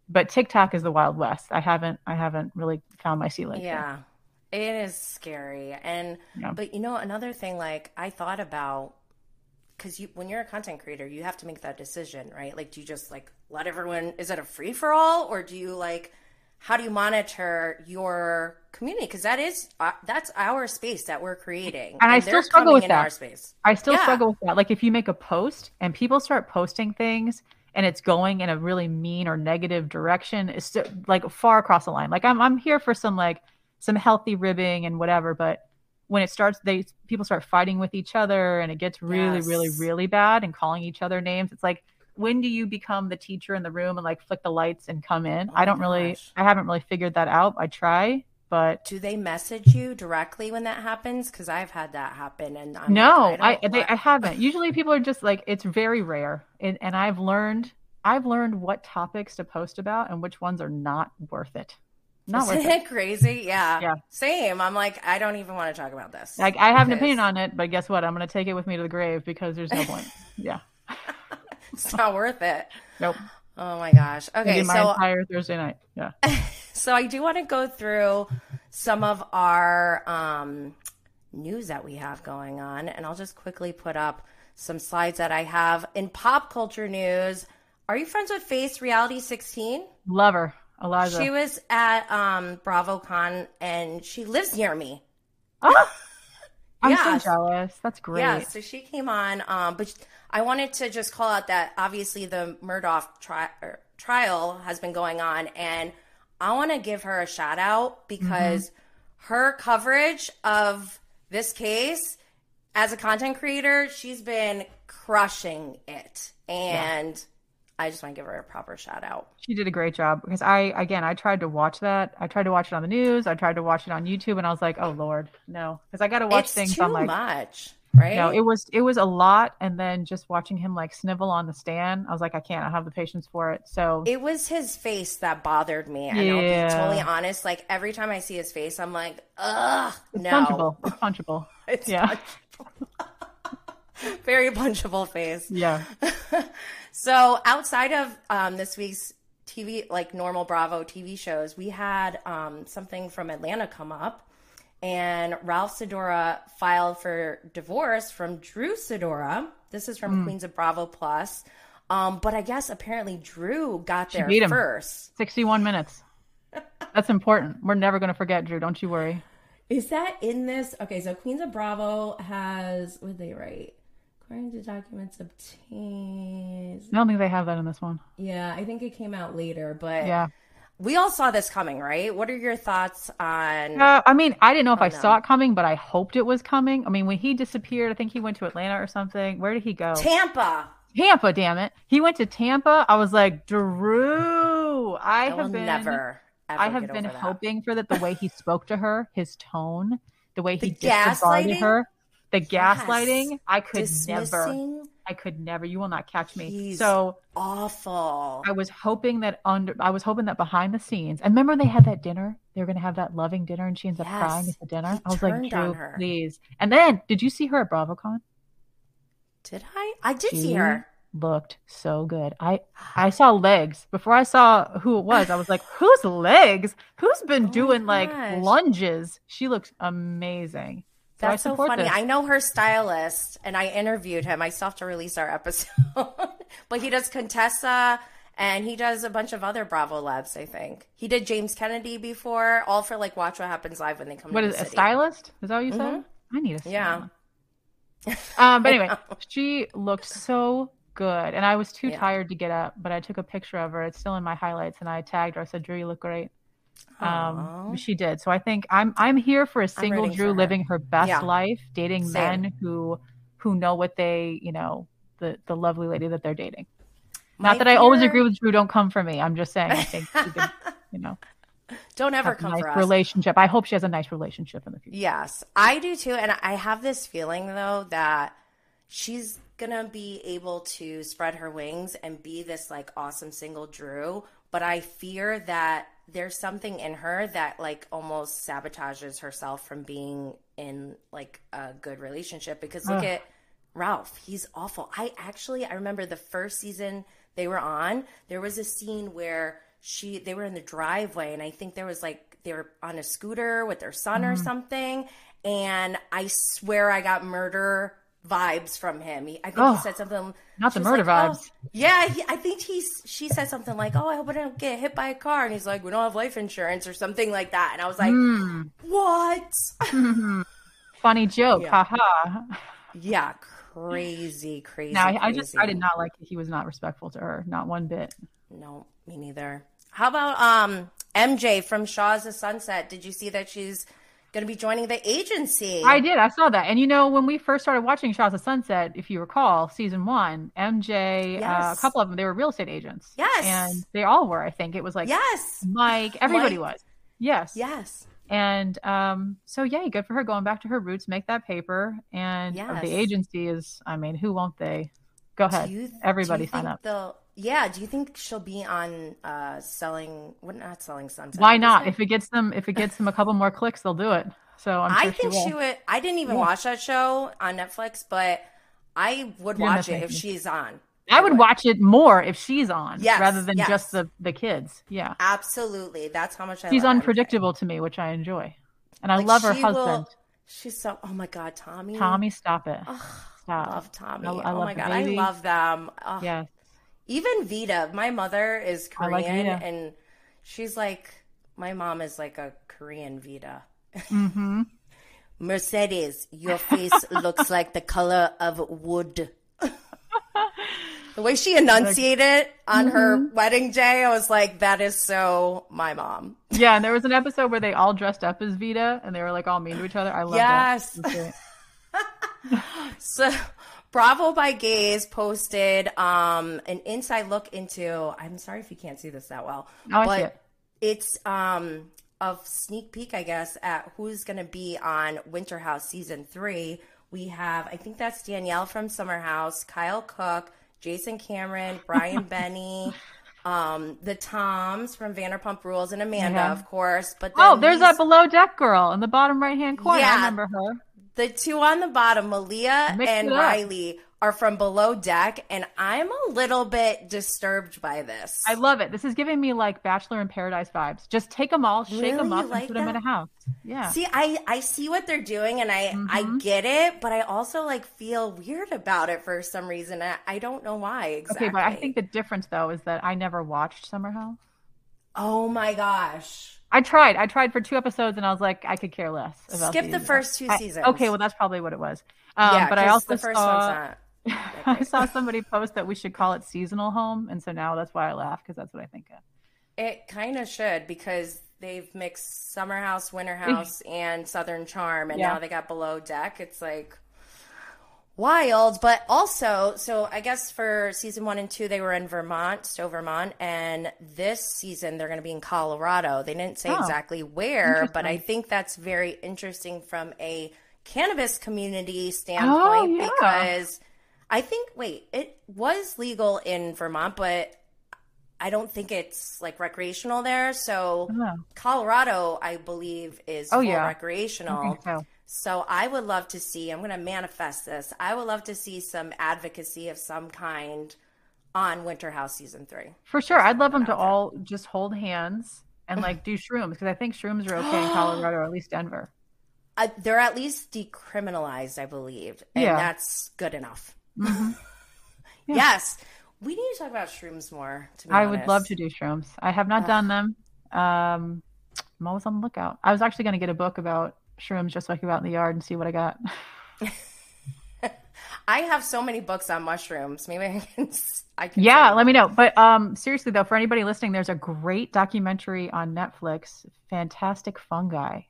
But TikTok is the Wild West. I haven't really found my sea legs. Yeah. It is scary. And, but another thing, I thought about, cause when you're a content creator, you have to make that decision, right? Do you just let everyone, is it a free for all? Or do you how do you monitor your community? Cause that is, that's our space that we're creating. And I still struggle with that. Our space. I still struggle with that. If you make a post and people start posting things and it's going in a really mean or negative direction, it's still, far across the line. I'm here for some healthy ribbing and whatever, but when it starts, people start fighting with each other and it gets really, really, really bad and calling each other names. It's when do you become the teacher in the room and flick the lights and come in? Oh, I haven't really figured that out. I try, but do they message you directly when that happens? Cause I've had that happen and I'm I haven't. Usually people are just it's very rare. And I've learned what topics to post about and which ones are not worth it. Isn't it crazy? Yeah. Same. I'm I don't even want to talk about this. I have an opinion on it, but guess what? I'm going to take it with me to the grave because there's no point. Yeah. It's not worth it. Nope. Oh my gosh. Okay. My entire Thursday night. Yeah. So I do want to go through some of our news that we have going on, and I'll just quickly put up some slides that I have. In pop culture news, are you friends with Face Reality 16? Love her. Eliza. She was at BravoCon, and she lives near me. Oh, I'm so jealous. That's great. Yeah, so she came on. But I wanted to just call out that obviously the Murdoch trial has been going on, and I want to give her a shout out because her coverage of this case as a content creator, she's been crushing it. And I just want to give her a proper shout out. She did a great job because I tried to watch that. I tried to watch it on the news. I tried to watch it on YouTube, and I was like, oh Lord, no. Because I got to watch things. It's too much, right? No, it was a lot. And then just watching him like snivel on the stand, I was like, I can't, I don't have the patience for it. So it was his face that bothered me. And I'll be totally honest. Like every time I see his face, I'm like, ugh, it's no. Punchable. It's punchable. It's punchable. Very punchable face. Yeah. So outside of this week's TV, like normal Bravo TV shows, we had something from Atlanta come up, and Ralph Sidora filed for divorce from Drew Sidora. This is from Queens of Bravo Plus. But I guess apparently Drew got there first. 61 minutes. That's important. We're never going to forget Drew. Don't you worry. Is that in this? Okay, so Queens of Bravo has, what did they write? According to documents obtained. I don't think they have that in this one. Yeah, I think it came out later, but we all saw this coming, right? What are your thoughts on... I mean, I didn't know if I saw it coming, but I hoped it was coming. I mean, when he disappeared, I think he went to Atlanta or something. Where did he go? Tampa, damn it. He went to Tampa. I was like, Drew, I have been hoping for that. The way he spoke to her, his tone, the way he disregarded her. The gaslighting, I could never. You will not catch me. He's so awful. I was hoping that behind the scenes. And remember, they had that dinner. They were going to have that loving dinner, and she ends up crying at the dinner. I was like, Drew, please. And then, did you see her at BravoCon? Did I? I did see her. Looked so good. I saw legs before I saw who it was. I was like, whose legs? Who's been doing like lunges? She looks amazing. That's so funny. This. I know her stylist, and I interviewed him. I still have to release our episode. But he does Contessa, and he does a bunch of other Bravo Labs, I think. He did James Kennedy before, all for, like, Watch What Happens Live when they come to the city. A stylist? Is that what you said? I need a stylist. Yeah. But anyway, she looked so good, and I was too tired to get up, but I took a picture of her. It's still in my highlights, and I tagged her. I said, Drew, you look great. She did. So I think I'm here for a single Drew living her best life, dating men who know what they, you know, the lovely lady that they're dating. I always agree with Drew. Don't come for me. I'm just saying. I think she could, you know, don't ever come for us. Relationship. I hope she has a nice relationship in the future. Yes, I do too. And I have this feeling though that she's gonna be able to spread her wings and be this like awesome single Drew. But I fear that there's something in her that like almost sabotages herself from being in like a good relationship, because look at Ralph. He's awful. I remember the first season they were on, there was a scene where they were in the driveway, and I think there was like, they were on a scooter with their son or something. And I swear I got murder vibes from him. He said something. Not the murder vibes. Yeah, she said something like, oh, I hope I don't get hit by a car. And he's like, we don't have life insurance or something like that. And I was like, what? Funny joke. Yeah. Haha. Yeah. Crazy. Now, I did not like it. He was not respectful to her. Not one bit. No, me neither. How about MJ from Shaw's The Sunset? Did you see that she's going to be joining the agency? I did. I saw that. And, you know, when we first started watching Shaw's of Sunset, if you recall, season 1, MJ, a couple of them, they were real estate agents. Yes. And they all were, I think. It was like, Mike, everybody was. Yes. Yes. And so, yeah, good for her going back to her roots, make that paper. And the agency is, I mean, who won't they? Go ahead. Everybody sign up. Do you think she'll be on selling Sunset? Why not? It? If it gets them a couple more clicks, they'll do it. So I'm sure she would. I didn't even watch that show on Netflix, but I would watch it if she's on. I would watch it more if she's on rather than just the kids. Yeah, absolutely. That's how much she's unpredictable to me, which I enjoy, and I love her husband. She's so. Oh my God, Tommy. Stop it. Ugh. Stop. Love Tommy. I oh my God, I love them. Oh. Yes. Even Vita. My mother is Korean, and she's like, my mom is like a Korean Vita. Mm-hmm. Mercedes, your face looks like the color of wood. The way she enunciated it on her wedding day, I was like, that is so my mom. Yeah, and there was an episode where they all dressed up as Vita, and they were like all mean to each other. I love that. Yes. So Bravo by Gaze posted an inside look into, I'm sorry if you can't see this that well. No, but I see it. It's a sneak peek, I guess, at who's going to be on Winter House Season 3. We have, I think that's Danielle from Summer House, Kyle Cook, Jason Cameron, Brian Benny, the Toms from Vanderpump Rules, and Amanda, of course. But then there's that Below Deck girl in the bottom right-hand corner. Yeah, I remember her. The two on the bottom, Malia and Riley, are from Below Deck, and I'm a little bit disturbed by this. I love it. This is giving me like Bachelor in Paradise vibes. Just take them all, shake them up, and put them in a house. Yeah. See, I see what they're doing, and I get it, but I also like feel weird about it for some reason. I don't know why exactly. Okay, but I think the difference though is that I never watched Summer House. Oh my gosh. I tried for two episodes, and I was like, I could care less about Skip the first two seasons. Okay, well, that's probably what it was. Yeah, but I also the first saw... one's not. I saw somebody post that we should call it seasonal home, and so now that's why I laugh, because that's what I think of. It kind of should, because they've mixed Summer House, Winter House, and Southern Charm, and now they got Below Deck. It's like wild, but also, so I guess for season 1 and 2, they were in Vermont, Stowe, Vermont, and this season they're going to be in Colorado. They didn't say exactly where, but I think that's very interesting from a cannabis community standpoint, because... I think, it was legal in Vermont, but I don't think it's like recreational there. So Colorado, I believe, is recreational. So I would love to see, I'm going to manifest this. I would love to see some advocacy of some kind on Winter House Season 3. For sure. I'd love them to all just hold hands and like do shrooms, because I think shrooms are okay in Colorado, or at least Denver. They're at least decriminalized, I believe. And that's good enough. Mm-hmm. Yeah. Yes, we need to talk about shrooms more. To be honest. Would love to do shrooms. I have not done them. I'm always on the lookout. I was actually going to get a book about shrooms just so I could go out in the yard and see what I got. I have so many books on mushrooms. Maybe I can let me know. But seriously, though, for anybody listening, there's a great documentary on Netflix, Fantastic Fungi,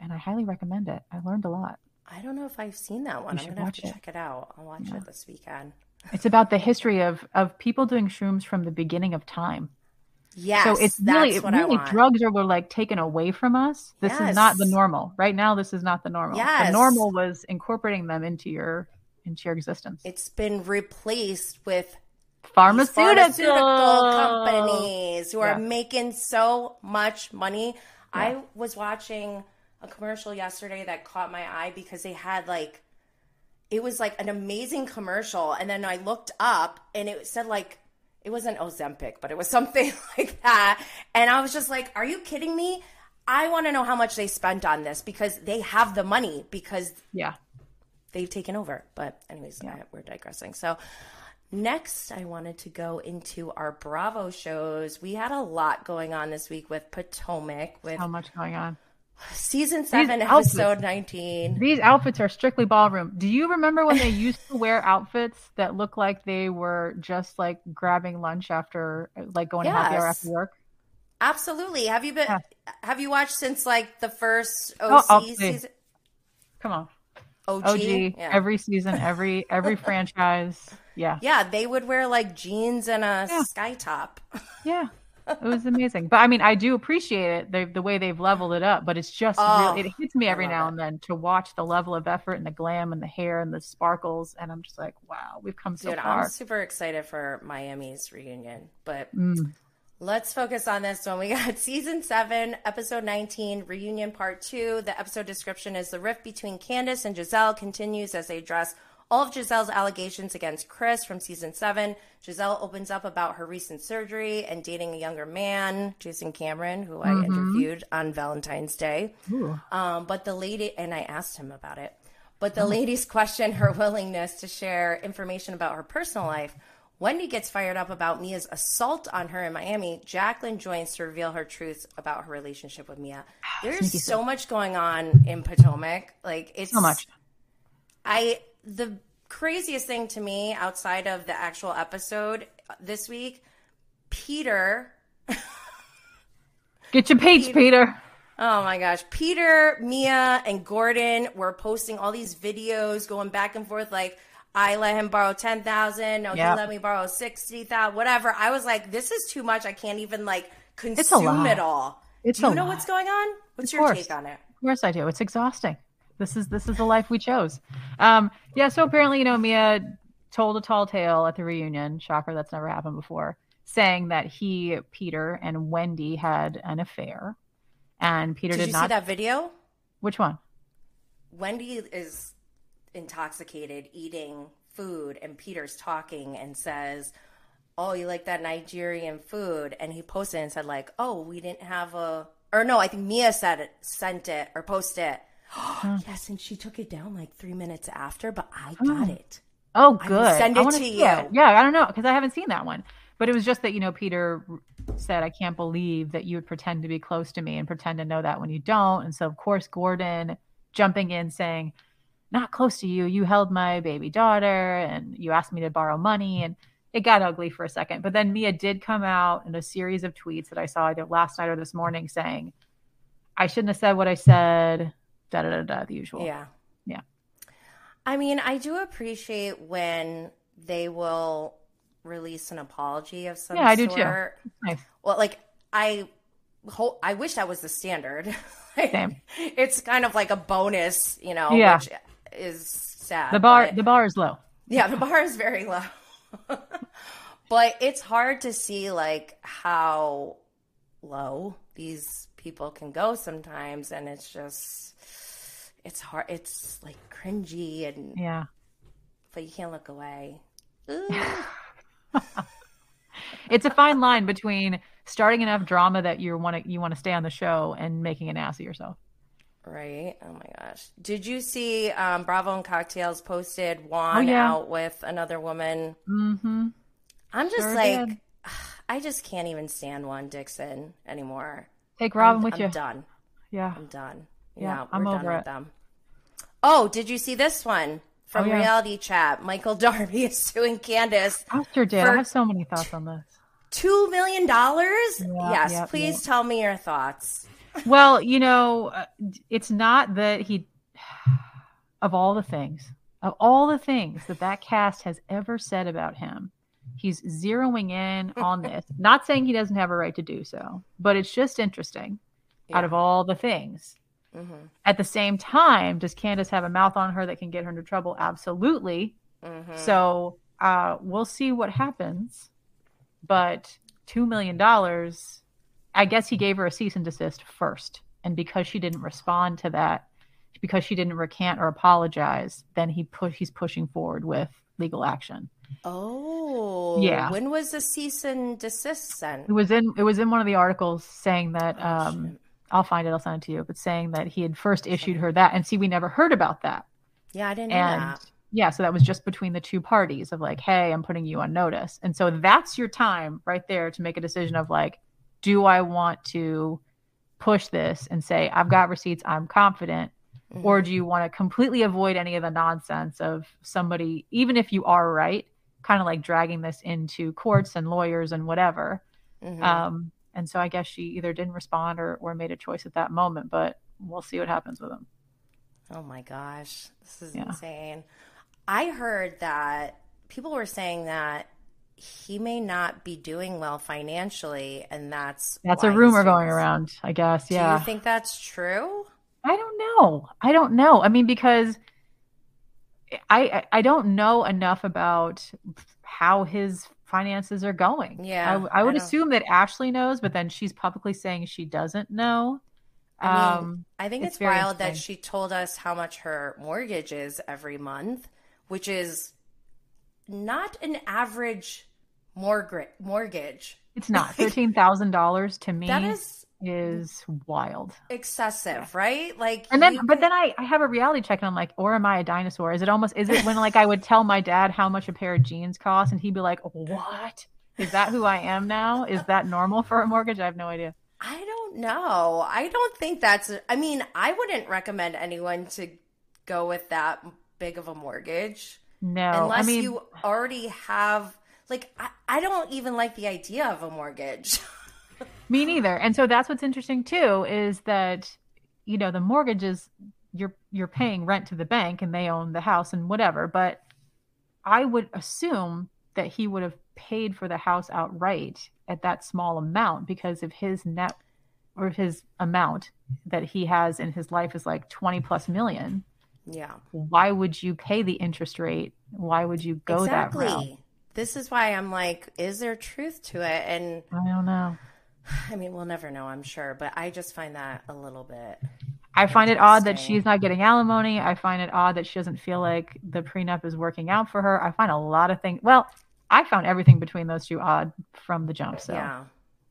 and I highly recommend it. I learned a lot. I don't know if I've seen that one. I'm going to have to check it out. I'll watch it this weekend. It's about the history of people doing shrooms from the beginning of time. Yes, so it's really, that's what I want. Drugs were like taken away from us. This is not the normal. Right now, this is not the normal. Yes. The normal was incorporating them into your existence. It's been replaced with pharmaceutical companies who are making so much money. Yeah. I was watching a commercial yesterday that caught my eye, because they had like, it was like an amazing commercial, and then I looked up and it said like, it wasn't Ozempic, but it was something like that, and I was just like, are you kidding me? I want to know how much they spent on this, because they have the money, because they've taken over. But anyways, we're digressing. So next, I wanted to go into our Bravo shows. We had a lot going on this week with Potomac, with how much going on. Season 7, episode 19. These outfits are strictly ballroom. Do you remember when they used to wear outfits that looked like they were just like grabbing lunch after, like going to happy hour after work? Absolutely. Have you been? Yeah. Have you watched since like the first OC season? Come on, OG. Yeah. Every season, every franchise. Yeah. Yeah, they would wear like jeans and a sky top. Yeah. It was amazing. But I mean, I do appreciate it, the way they've leveled it up, but it's just it hits me every now and then to watch the level of effort and the glam and the hair and the sparkles, and I'm just like, wow, we've come so far. I'm super excited for Miami's reunion, but let's focus on this one. We got season 7, episode 19, reunion part 2. The episode description is: the rift between Candace and Gizelle continues as they address all of Gizelle's allegations against Chris from season 7. Gizelle opens up about her recent surgery and dating a younger man, Jason Cameron, who I interviewed on Valentine's Day. But the lady, and I asked him about it, But the ladies question her willingness to share information about her personal life. Wendy gets fired up about Mia's assault on her in Miami. Jacqueline joins to reveal her truths about her relationship with Mia. There's so much going on in Potomac. Like, it's so much. The craziest thing to me outside of the actual episode this week, Peter. Get your page, Peter. Oh my gosh. Peter, Mia, and Gordon were posting all these videos going back and forth. Like, I let him borrow $10,000. No, he let me borrow $60,000, whatever. I was like, this is too much. I can't even like consume it all. Do you know what's going on? What's your take on it? Of course I do. It's exhausting. This is the life we chose. So apparently, Mia told a tall tale at the reunion. Shocker, that's never happened before. Saying that he, Peter, and Wendy had an affair. And Peter did not. Did you see that video? Which one? Wendy is intoxicated, eating food, and Peter's talking and says, oh, you like that Nigerian food? And he posted and said, like, oh, we didn't have a... Or no, I think Mia said it, sent it or posted it. Yes, and she took it down like 3 minutes after, but I got it. Oh, good. I send it to you. It. Yeah, I don't know, because I haven't seen that one. But it was just that, Peter said, I can't believe that you would pretend to be close to me and pretend to know that when you don't. And so, of course, Gordon jumping in saying, not close to you. You held my baby daughter and you asked me to borrow money. And it got ugly for a second. But then Mia did come out in a series of tweets that I saw either last night or this morning saying, I shouldn't have said what I said, da-da-da-da, the usual. Yeah. Yeah. I mean, I do appreciate when they will release an apology of some sort. I do too. Nice. Well, like I wish that was the standard. Like, same. It's kind of like a bonus, which is sad. The bar is low. Yeah, the bar is very low. But it's hard to see like how low these people can go sometimes, and it's just hard. It's like cringy and but you can't look away. Ooh. It's a fine line between starting enough drama that you want to stay on the show and making an ass of yourself. Right. Oh my gosh. Did you see Bravo and Cocktails posted Juan out with another woman? Mm-hmm. I'm just I just can't even stand Juan Dixon anymore. Take Robin with you. I'm done. Yeah. I'm done. Yeah. I'm over done with them. Oh, did you see this one? From Reality Chat, Michael Darby is suing Candace. I sure did. I have so many thoughts on this. $2 million? Yeah, yes. Yeah, please tell me your thoughts. Well, it's not that he, of all the things that cast has ever said about him, he's zeroing in on this. Not saying he doesn't have a right to do so, but it's just interesting out of all the things. Mm-hmm. At the same time, does Candace have a mouth on her that can get her into trouble? Absolutely. Mm-hmm. So we'll see what happens. But $2 million, I guess he gave her a cease and desist first. And because she didn't respond to that, because she didn't recant or apologize, then he's pushing forward with legal action. Oh, yeah. When was the cease and desist sent? It was in one of the articles saying that... I'll find it. I'll send it to you. But saying that he had first issued her that. And see, we never heard about that. Yeah, I didn't know that. Yeah, so that was just between the two parties of like, hey, I'm putting you on notice. And so that's your time right there to make a decision of like, do I want to push this and say, I've got receipts, I'm confident? Mm-hmm. Or do you want to completely avoid any of the nonsense of somebody, even if you are right, kind of like dragging this into courts and lawyers and whatever? Mm-hmm. And so I guess she either didn't respond or made a choice at that moment, but we'll see what happens with him. Oh my gosh. This is insane. I heard that people were saying that he may not be doing well financially, and that's a rumor going around, I guess. Yeah. Do you think that's true? I don't know. I mean, because I don't know enough about how his finances are going. Yeah. I would assume that Ashley knows, but then she's publicly saying she doesn't know. I mean, I think it's wild that she told us how much her mortgage is every month, which is not an average mortgage. It's not. $13,000 to me. That is is wild. Excessive, right? Like, and then, but then I have a reality check and I'm like, or am I a dinosaur? Is it when like I would tell my dad how much a pair of jeans costs and he'd be like, what? Is that who I am now? Is that normal for a mortgage? I have no idea. I don't know. I don't think that's, I mean, I wouldn't recommend anyone to go with that big of a mortgage. No. Unless you already have, like, I don't even like the idea of a mortgage. Me neither. And so that's what's interesting too, is that, you know, the mortgage is you're paying rent to the bank and they own the house and whatever. But I would assume that he would have paid for the house outright at that small amount, because if his net or his amount that he has in his life is like 20 plus million. Yeah. Why would you pay the interest rate? Why would you go that route? This is why I'm like, is there truth to it? And I don't know. I mean, we'll never know, I'm sure, but I just find that a little bit. I find it odd that she's not getting alimony. I find it odd that she doesn't feel like the prenup is working out for her. I find a lot of things. Well, I found everything between those two odd from the jump. So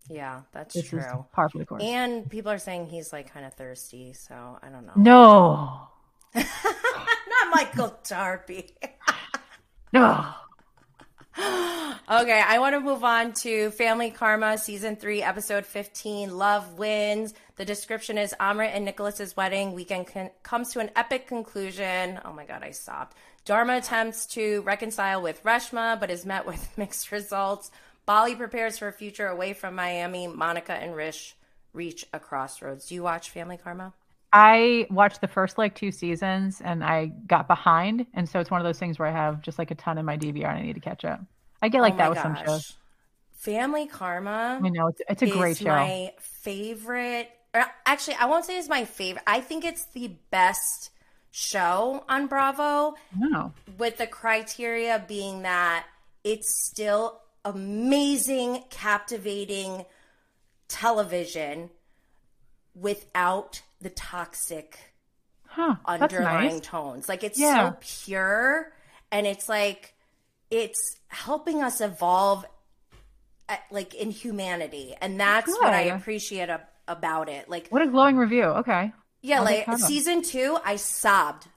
yeah, that's true. Is par for the course. And people are saying he's like kind of thirsty. So I don't know. No, not Michael Darby. No. Okay, I want to move on to Family Karma, Season 3, Episode 15, Love Wins. The description is Amrit and Nicholas's wedding weekend comes to an epic conclusion. Oh my God, I sobbed. Dharma attempts to reconcile with Reshma, but is met with mixed results. Bali prepares for a future away from Miami. Monica and Rish reach a crossroads. Do you watch Family Karma? I watched the first like two seasons and I got behind. And so it's one of those things where I have just like a ton in my DVR and I need to catch up. I get like that with some shows. Family Karma. I know. It's a great show. My favorite. Actually, I won't say it's my favorite. I think it's the best show on Bravo. No. With the criteria being that it's still amazing, captivating television without the toxic underlying tones. Like it's so pure, and it's like it's helping us evolve at, like, in humanity, and that's what I appreciate about it. Like, what a glowing review. Okay. Yeah, like season 2, I sobbed.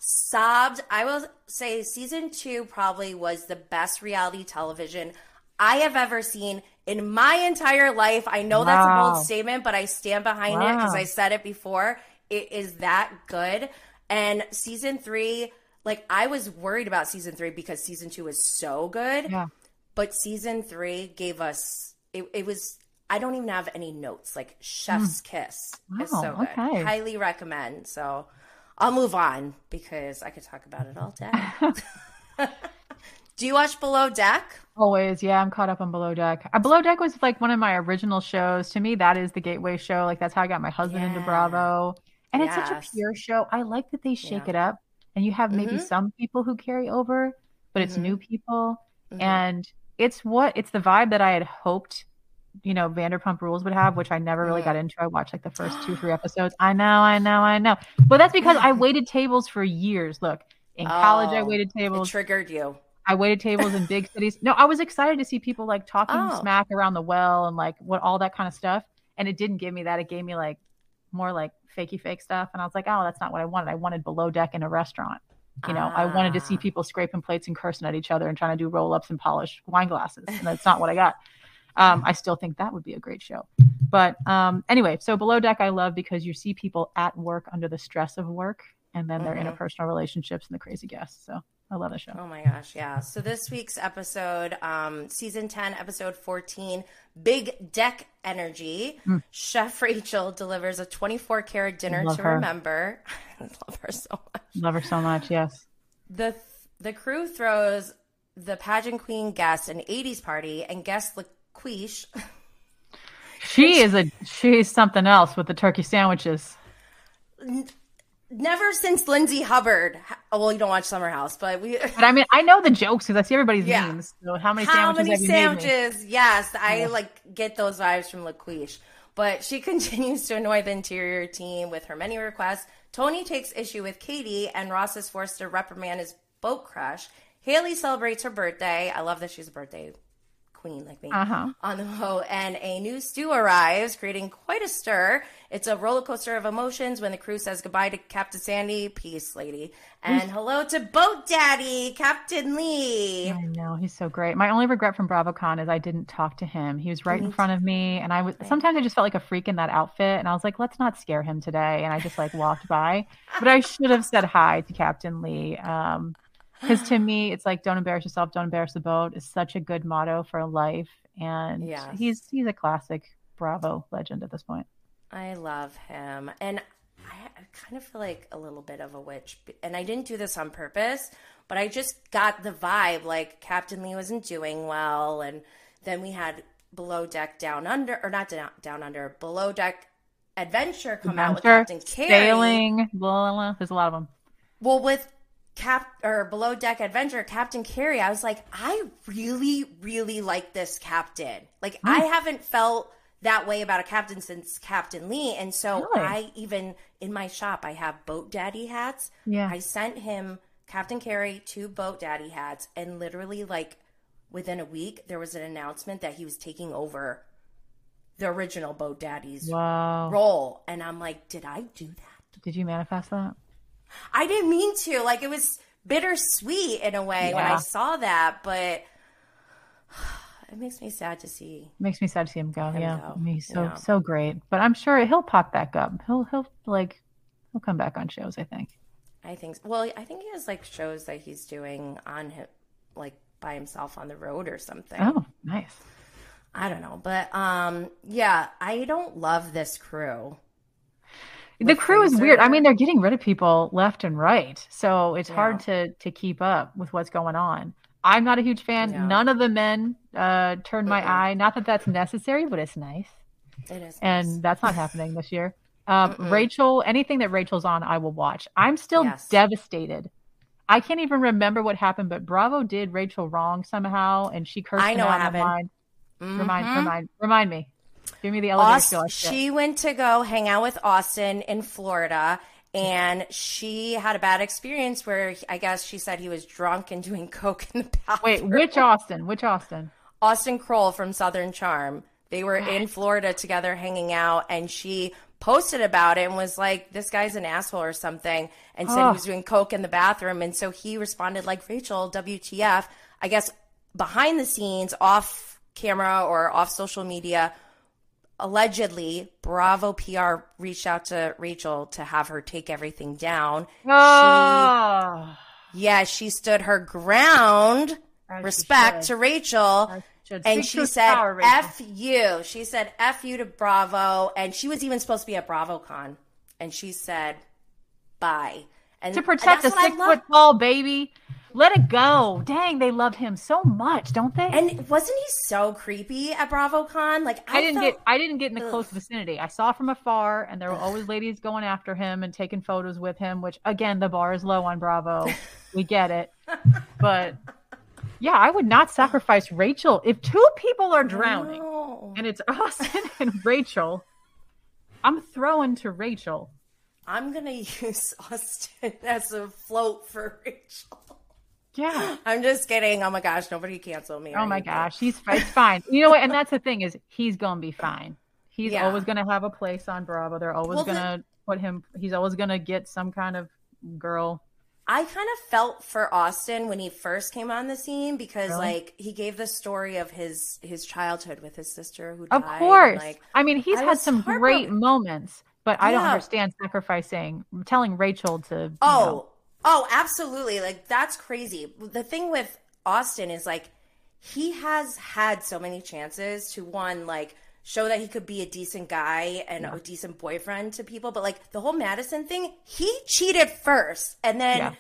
I will say season 2 probably was the best reality television I have ever seen in my entire life. I know that's a bold statement, but I stand behind it because I said it before. It is that good. And season 3, like, I was worried about season 3 because season 2 was so good. Yeah. But season 3 gave us it was, I don't even have any notes. Like, Chef's Kiss is so good. Okay. Highly recommend. So I'll move on because I could talk about it all day. Do you watch Below Deck? Always. Yeah, I'm caught up on Below Deck. Below Deck was like one of my original shows. To me, that is the gateway show. Like, that's how I got my husband into Bravo. And it's such a pure show. I like that they shake it up. And you have maybe some people who carry over, but it's new people. Mm-hmm. And it's the vibe that I had hoped, you know, Vanderpump Rules would have, which I never really got into. I watched like the first 2-3 episodes. I know. But that's because I waited tables for years. Look, in college, I waited tables. It triggered you. I waited tables in big cities. No, I was excited to see people like talking smack around the well and like what all that kind of stuff. And it didn't give me that. It gave me like more like fakey fake stuff. And I was like, oh, that's not what I wanted. I wanted Below Deck in a restaurant. You know, I wanted to see people scraping plates and cursing at each other and trying to do roll ups and polish wine glasses. And that's not what I got. I still think that would be a great show. But anyway, so Below Deck I love because you see people at work under the stress of work and then their interpersonal relationships and the crazy guests. So I love the show. Oh my gosh, yeah. So this week's episode, season 10, episode 14, Big Deck Energy. Chef Rachel delivers a 24-karat dinner to remember. I love her so much. Love her so much, yes. The crew throws the pageant queen guest an 80s party, and guest Laquiche. She's something else with the turkey sandwiches. Never since Lindsay Hubbard. Well, you don't watch Summer House, but we. But I mean, I know the jokes because I see everybody's memes. So how many sandwiches? Yes, I like get those vibes from Laquiche. But she continues to annoy the interior team with her many requests. Tony takes issue with Katie, and Ross is forced to reprimand his boat crush. Haley celebrates her birthday. I love that she's a birthday queen like me on the boat, and a new stew arrives, creating quite a stir. It's a roller coaster of emotions when the crew says goodbye to Captain Sandy, peace lady, and hello to boat daddy, Captain Lee. I know, he's so great. My only regret from BravoCon is I didn't talk to him. He was right in front of me, and I was sometimes I just felt like a freak in that outfit, and I was like, let's not scare him today, and I just like walked by. But I should have said hi to Captain Lee. Because to me, it's like, don't embarrass yourself, don't embarrass the boat is such a good motto for life. And he's a classic Bravo legend at this point. I love him. And I kind of feel like a little bit of a witch. And I didn't do this on purpose, but I just got the vibe like Captain Lee wasn't doing well. And then we had Below Deck Down Under, or not Down Under, Below Deck Adventure come out with Captain Carey. Sailing, blah, blah, blah. There's a lot of them. Well, with Below Deck Adventure, Captain Carey, I was like, I really, really like this captain. Like, I haven't felt that way about a captain since Captain Lee. And so I even, in my shop, I have Boat Daddy hats. Yeah. I sent him, Captain Carey, 2 Boat Daddy hats. And literally, like, within a week, there was an announcement that he was taking over the original Boat Daddy's role. And I'm like, did I do that? Did you manifest that? I didn't mean to. Like, it was bittersweet in a way when I saw that, but it makes me sad to see. Makes me sad to see him go. He's so great. But I'm sure he'll pop back up. He'll come back on shows. I think. Well, I think he has like shows that he's doing on him, like by himself on the road or something. Oh, nice. I don't know, but I don't love this crew. The crew is weird. I mean, they're getting rid of people left and right. So it's hard to keep up with what's going on. I'm not a huge fan. Yeah. None of the men turned my eye. Not that that's necessary, but it's nice. It is. And that's not happening this year. Rachel, anything that Rachel's on, I will watch. I'm still devastated. I can't even remember what happened, but Bravo did Rachel wrong somehow. And she cursed him out of her mind. Remind me. Give me the elevator. She went to go hang out with Austin in Florida, and she had a bad experience where I guess she said he was drunk and doing coke in the bathroom. Wait, which Austin? Which Austin? Austin Kroll from Southern Charm. They were in Florida together hanging out, and she posted about it and was like, this guy's an asshole or something, and said he was doing coke in the bathroom. And so he responded like, Rachel, WTF. I guess behind the scenes, off camera or off social media, allegedly, Bravo PR reached out to Rachel to have her take everything down. Oh. She stood her ground, respect to Rachel, and she said, F you. She said, F you to Bravo, and she was even supposed to be at BravoCon, and she said, bye. And to protect a 6-foot-tall baby. Let it go. Dang, they love him so much, don't they? And wasn't he so creepy at BravoCon? Like I didn't get in the close vicinity. I saw from afar, and there were always ladies going after him and taking photos with him, which again, the bar is low on Bravo. We get it. But yeah, I would not sacrifice Rachel. If 2 people are drowning and it's Austin and Rachel, I'm throwing to Rachel. I'm going to use Austin as a float for Rachel. Yeah, I'm just kidding. Oh my gosh, nobody cancel me. Oh my gosh, it's fine. You know what? And that's the thing is, he's gonna be fine. He's always gonna have a place on Bravo. They're always gonna put him. He's always gonna get some kind of girl. I kind of felt for Austin when he first came on the scene because, like, he gave the story of his childhood with his sister who died. Of course, and, like, I mean, he's had some great moments, but I don't understand telling Rachel to. Oh, absolutely. Like, that's crazy. The thing with Austin is, like, he has had so many chances to, one, like, show that he could be a decent guy and a decent boyfriend to people. But, like, the whole Madison thing, he cheated first. And then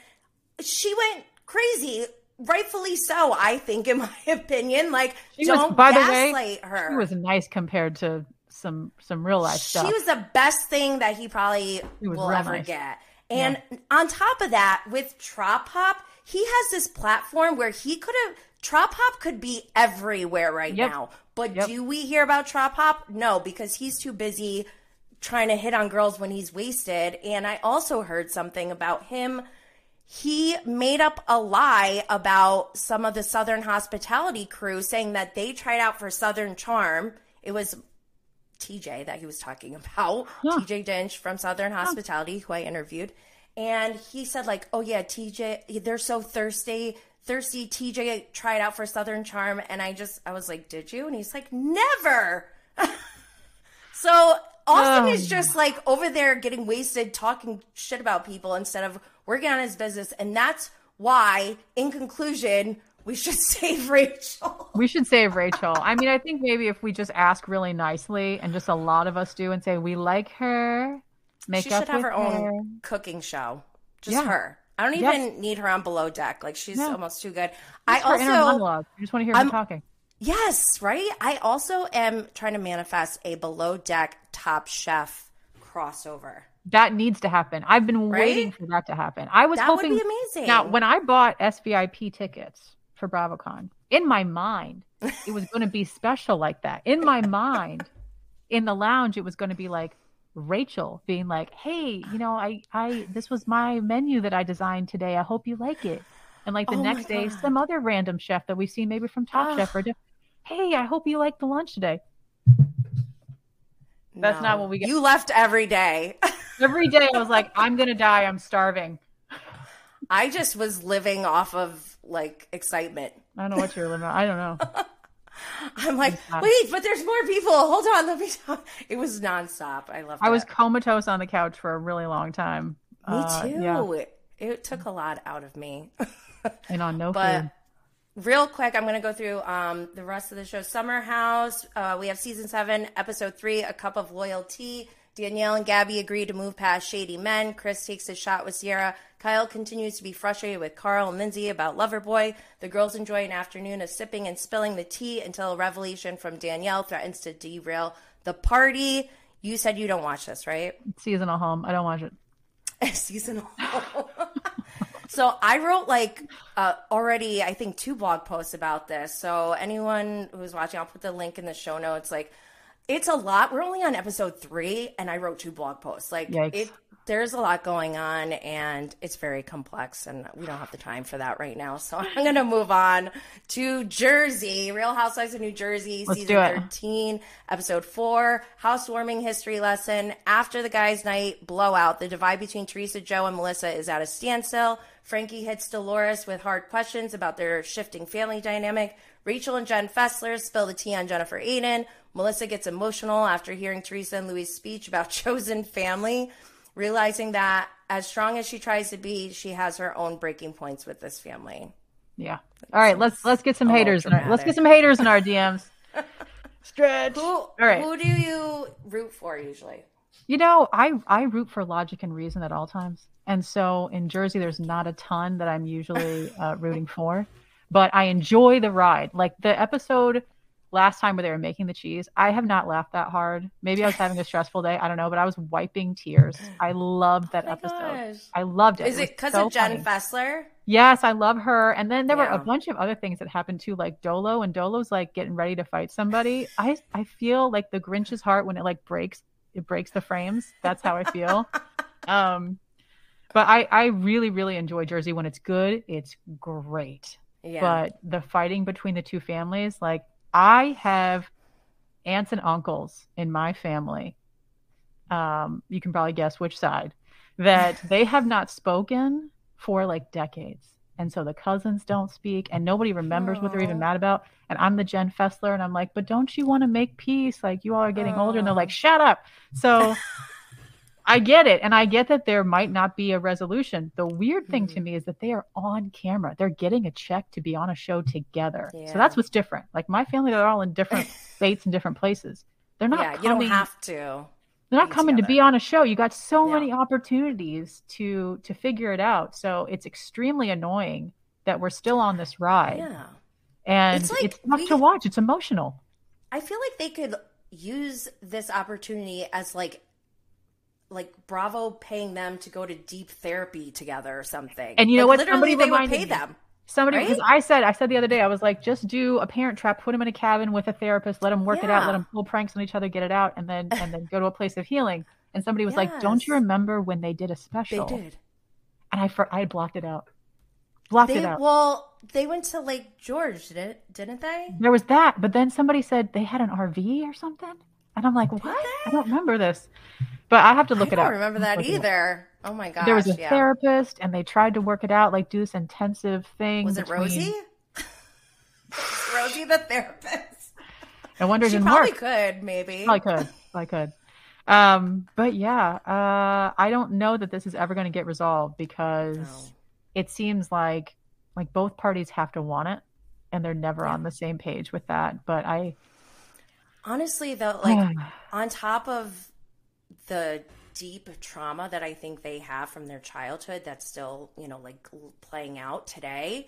she went crazy, rightfully so, I think, in my opinion. Like, don't gaslight her. She was nice compared to some real-life stuff. She was the best thing that he probably will ever get. And on top of that, with Trop Hop, he has this platform where Trop Hop could be everywhere right now. But do we hear about Trop Hop? No, because he's too busy trying to hit on girls when he's wasted. And I also heard something about him. he made up a lie about some of the Southern hospitality crew, saying that they tried out for Southern Charm. It was TJ that he was talking about, TJ Dinch from Southern Hospitality, who I interviewed. And he said, like, oh, yeah, TJ, they're so thirsty. Thirsty TJ tried out for Southern Charm. And I was like, did you? And he's like, never. So Austin is just, like, over there getting wasted, talking shit about people instead of working on his business. And that's why, in conclusion, we should save Rachel. We should save Rachel. I mean, I think maybe if we just ask really nicely, and just a lot of us do, and say, we like her. She should have her own cooking show. Just her. I don't even need her on Below Deck. Like, she's almost too good. I just want to hear her talking. Yes, right? I also am trying to manifest a Below Deck Top Chef crossover. That needs to happen. I've been waiting for that to happen. That would be amazing. Now, when I bought SVIP tickets for BravoCon, in my mind, it was going to be special like that. In my mind, in the lounge, it was going to be like Rachel being like, hey, you know, this was my menu that I designed today. I hope you like it. And like the next day, some other random chef that we've seen maybe from Top Chef or hey, I hope you like the lunch today. That's not what we get. You left every day. Every day I was like, I'm going to die. I'm starving. I just was living off of like excitement. I don't know what you're living on. I don't know. I'm like, wait, but there's more people. Hold on. Let me talk. It was nonstop. I loved it. I was comatose on the couch for a really long time. Me too. Yeah. It took a lot out of me. And on no food. Real quick, I'm going to go through the rest of the show. Summer House, we have Season 7, Episode 3, A Cup of Loyalty. Danielle and Gabby agree to move past shady men. Chris takes a shot with Sierra. Kyle continues to be frustrated with Carl and Lindsay about Loverboy. The girls enjoy an afternoon of sipping and spilling the tea until a revelation from Danielle threatens to derail the party. You said you don't watch this, right? Seasonal home. I don't watch it. Seasonal home. So I wrote already, I think, 2 blog posts about this. So anyone who's watching, I'll put the link in the show notes. Like, it's a lot. We're only on episode 3 and I wrote 2 blog posts. Like, there's a lot going on and it's very complex and we don't have the time for that right now. So I'm going to move on to Jersey, Real Housewives of New Jersey, Season 13, Episode 4, Housewarming History Lesson. After the guys' night blowout, the divide between Teresa, Joe, and Melissa is at a standstill. Frankie hits Dolores with hard questions about their shifting family dynamic. Rachel and Jen Fessler spill the tea on Jennifer Aydin. Melissa gets emotional after hearing Teresa and Louis' speech about chosen family, realizing that as strong as she tries to be, she has her own breaking points with this family. Yeah. All right. Let's get some haters. Let's get some haters in our DMs. Stretch. All right. Who do you root for usually? You know, I root for logic and reason at all times. And so in Jersey, there's not a ton that I'm usually rooting for, but I enjoy the ride. Like the episode last time where they were making the cheese, I have not laughed that hard. Maybe I was having a stressful day. I don't know, but I was wiping tears. I loved that episode. Gosh. I loved it. Is it because of Jen Fessler? Yes, I love her. And then there were a bunch of other things that happened too, like Dolo, and Dolo's like getting ready to fight somebody. I feel like the Grinch's heart when it like breaks. It breaks the frames. That's how I feel. But I really, really enjoy Jersey. When it's good, it's great. Yeah. But the fighting between the two families, like I have aunts and uncles in my family. You can probably guess which side, that they have not spoken for like decades. And so the cousins don't speak and nobody remembers what they're even mad about. And I'm the Jen Fessler and I'm like, but don't you want to make peace? Like you all are getting older. And they're like, shut up. So I get it. And I get that there might not be a resolution. The weird thing to me is that they are on camera. They're getting a check to be on a show together. Yeah. So that's what's different. Like my family, they're all in different states and different places. They're not coming. You don't have to. They're not coming together to be on a show. You got so many opportunities to figure it out. So it's extremely annoying that we're still on this ride. Yeah. And it's tough to watch. It's emotional. I feel like they could use this opportunity as like Bravo paying them to go to deep therapy together or something. And you know what? Literally, they would pay them. Somebody, because I said the other day, I was like, just do a Parent Trap, put him in a cabin with a therapist, let him work it out, let him pull pranks on each other, get it out, and then go to a place of healing. And somebody was like, don't you remember when they did a special? They did. and I blocked it out. Blocked it out. Well, they went to Lake George, didn't they? There was that, but then somebody said they had an RV or something, and I'm like, what? I don't remember this, but I have to look it up. I don't remember that either. Oh my gosh! There was a therapist, and they tried to work it out, like do this intensive thing. Was it Rosie? Rosie the therapist. I wonder if she probably could, maybe. I could. But yeah, I don't know that this is ever going to get resolved because it seems like both parties have to want it, and they're never on the same page with that. But I honestly, though, like on top of the deep trauma that I think they have from their childhood that's still, you know, like playing out today,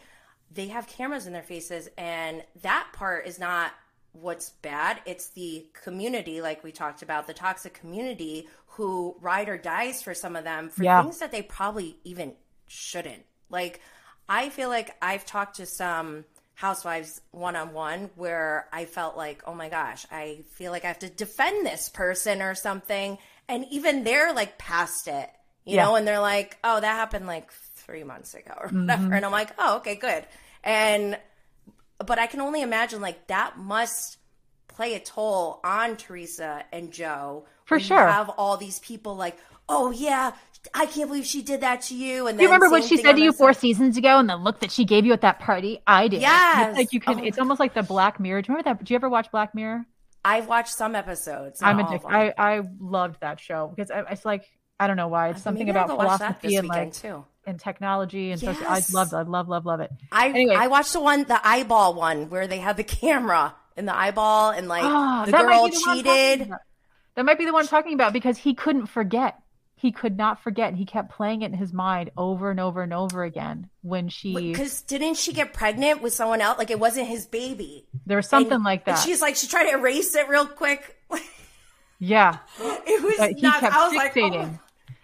they have cameras in their faces, and that part is not what's bad. It's the community, like we talked about, the toxic community who ride or dies for some of them for things that they probably even shouldn't. Like, I feel like I've talked to some housewives one-on-one where I felt like, oh my gosh, I feel like I have to defend this person or something. And even they're like past it, you know, and they're like, oh, that happened like 3 months ago or whatever. Mm-hmm. And I'm like, oh, okay, good. But I can only imagine like that must play a toll on Teresa and Joe. For sure. You have all these people like, oh yeah, I can't believe she did that to you. And then do you remember what she said to you 4 seasons ago and the look that she gave you at that party? I did. Yes. Like you can, it's almost like the Black Mirror. Do you remember that? Do you ever watch Black Mirror? I've watched some episodes. I'm addicted. I loved that show because it's like, I don't know why. It's something about philosophy and like too. And technology and social. I love it. I watched the eyeball one where they had the camera in the eyeball and like the girl cheated. That might be the one I'm talking about because he couldn't forget. He could not forget. And he kept playing it in his mind over and over and over again when she... Because didn't she get pregnant with someone else? Like, it wasn't his baby. There was something like that. And she's like, she tried to erase it real quick. Yeah. It was nuts. I was like, oh.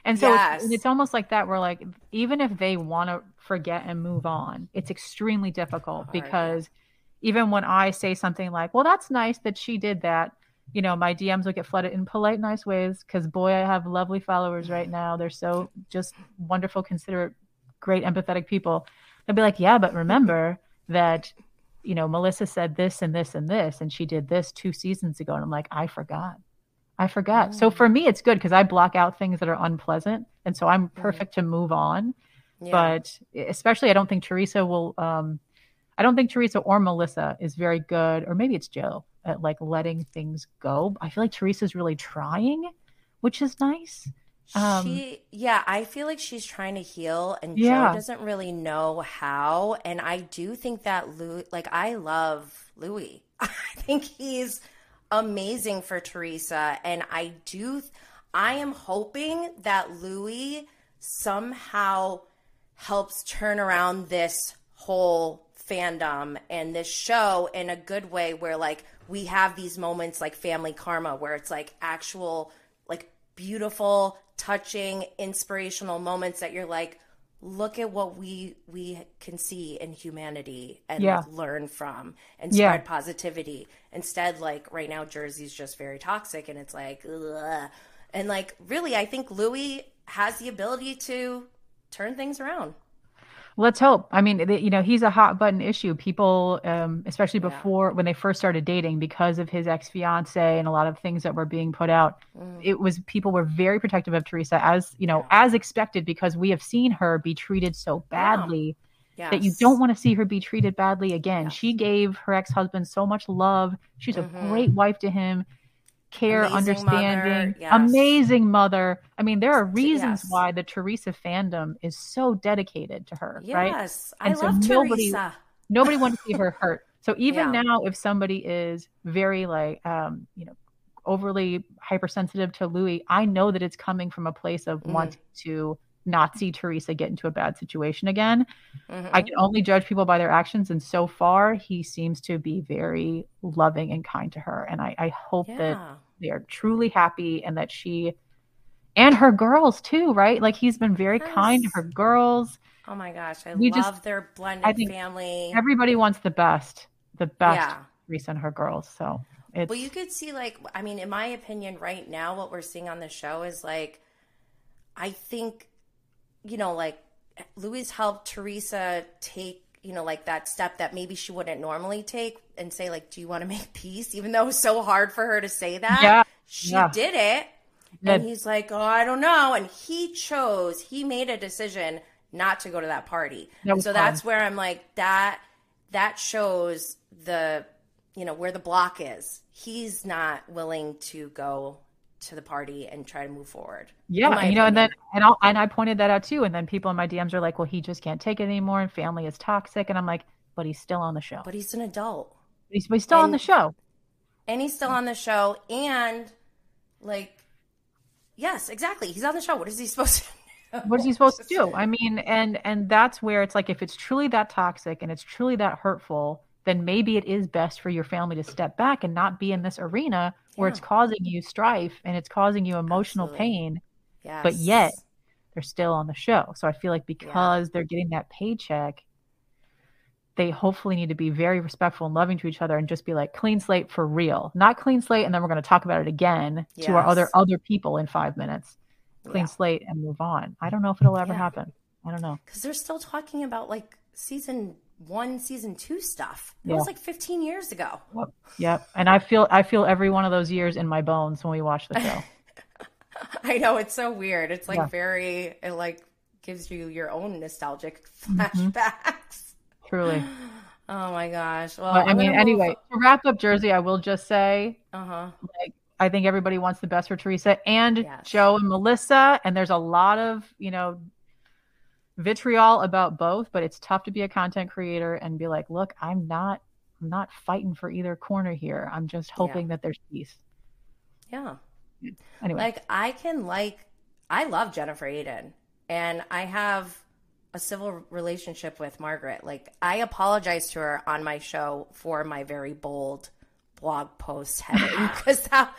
And so it's almost like that where, like, even if they want to forget and move on, it's extremely difficult because even when I say something like, well, that's nice that she did that, you know, my DMs will get flooded in polite, nice ways because, boy, I have lovely followers right now. They're so just wonderful, considerate, great, empathetic people. They'll be like, yeah, but remember that, you know, Melissa said this and this and this, and she did this 2 seasons ago. And I'm like, I forgot. So for me, it's good because I block out things that are unpleasant. And so I'm perfect to move on. Yeah. But especially, I don't think Teresa will, I don't think Teresa or Melissa is very good, or maybe it's Joe, at like letting things go. I feel like Teresa's really trying, which is nice. I feel like she's trying to heal and Joe doesn't really know how. And I do think that I love Louis. I think he's amazing for Teresa. And I am hoping that Louis somehow helps turn around this whole fandom and this show in a good way where like we have these moments like Family Karma where it's like actual like beautiful, touching, inspirational moments that you're like, look at what we can see in humanity and learn from and spread positivity. Instead, like right now, Jersey's just very toxic and it's like, ugh. And like really, I think Louis has the ability to turn things around. Let's hope. I mean, you know, he's a hot button issue. People, especially before when they first started dating, because of his ex-fiance and a lot of things that were being put out, it was people were very protective of Teresa, as you know, as expected, because we have seen her be treated so badly that you don't want to see her be treated badly again. Yeah. She gave her ex-husband so much love. She's a great wife to him. Care, amazing understanding, mother, amazing mother. I mean, there are reasons why the Teresa fandom is so dedicated to her, right? Yes, I love Teresa. Nobody wants to see her hurt. So even now, if somebody is very like, you know, overly hypersensitive to Louis, I know that it's coming from a place of wanting to not see Teresa get into a bad situation again. Mm-hmm. I can only judge people by their actions. And so far, he seems to be very loving and kind to her. And I hope that they are truly happy and that she and her girls too, right? Like he's been very kind to her girls. Oh my gosh. I love their blended family. Everybody wants the best Teresa and her girls. So it's... Well, you could see like, I mean, in my opinion right now, what we're seeing on the show is like, I think, you know, like Louis helped Teresa take, you know, like that step that maybe she wouldn't normally take and say, like, do you want to make peace? Even though it was so hard for her to say that, she did it. And he's like, oh, I don't know. And he made a decision not to go to that party. That so that's where I'm like, that shows the, you know, where the block is. He's not willing to go to the party and try to move forward. Yeah. And, you know, and I pointed that out too. And then people in my DMs are like, well, he just can't take it anymore. And family is toxic. And I'm like, but he's still on the show. But he's an adult. But he's still on the show. And he's still on the show. And like, yes, exactly. He's on the show. What is he supposed to do? What is he supposed to do? I mean, and that's where it's like, if it's truly that toxic and it's truly that hurtful, then maybe it is best for your family to step back and not be in this arena where it's causing you strife and it's causing you emotional pain, but yet they're still on the show. So I feel like because they're getting that paycheck, they hopefully need to be very respectful and loving to each other and just be like, clean slate for real, not clean slate. And then we're going to talk about it again to our other people in 5 minutes. Clean slate and move on. I don't know if it'll ever happen. I don't know. Because they're still talking about like season 1, season 2 stuff. It was like 15 years ago. Yep. And I feel every one of those years in my bones when we watch the show. I know. It's so weird. It's like very, it like gives you your own nostalgic flashbacks. Mm-hmm. Truly. Oh my gosh. Well, but, I mean, anyway, to wrap up Jersey, I will just say, like, I think everybody wants the best for Teresa and Joe and Melissa. And there's a lot of, you know, vitriol about both, but it's tough to be a content creator and be like, look, I'm not fighting for either corner here. I'm just hoping that there's peace. Yeah. Anyway. Like I love Jennifer Aydin and I have a civil relationship with Margaret. Like I apologize to her on my show for my very bold blog post heading because that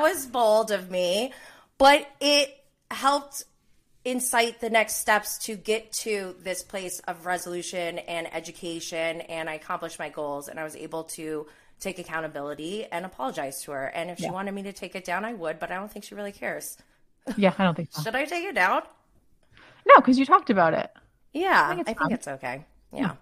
was bold of me, but it helped incite the next steps to get to this place of resolution and education, and I accomplished my goals and I was able to take accountability and apologize to her. And if she wanted me to take it down, I would, but I don't think she really cares. Yeah, I don't think so. Should I take it down? No, because you talked about it. Yeah, I think it's okay. Yeah.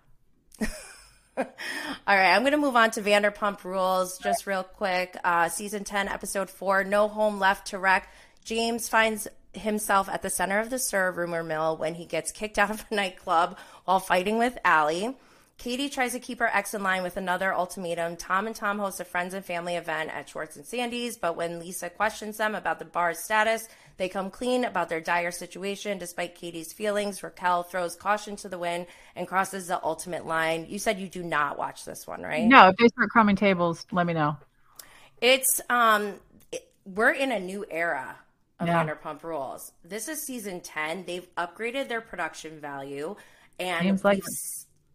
All right, I'm going to move on to Vanderpump Rules just real quick. Season 10, episode 4, No Home Left to Wreck. James finds himself at the center of the serve rumor mill when he gets kicked out of a nightclub while fighting with Allie. Katie tries to keep her ex in line with another ultimatum. Tom and Tom host a friends and family event at Schwartz and Sandy's, but when Lisa questions them about the bar's status, they come clean about their dire situation. Despite Katie's feelings, Raquel throws caution to the wind and crosses the ultimate line. You said you do not watch this one, right? No, if they start crumbing tables, let me know. It's we're in a new era of Vanderpump Rules. This is season 10. They've upgraded their production value, and seems like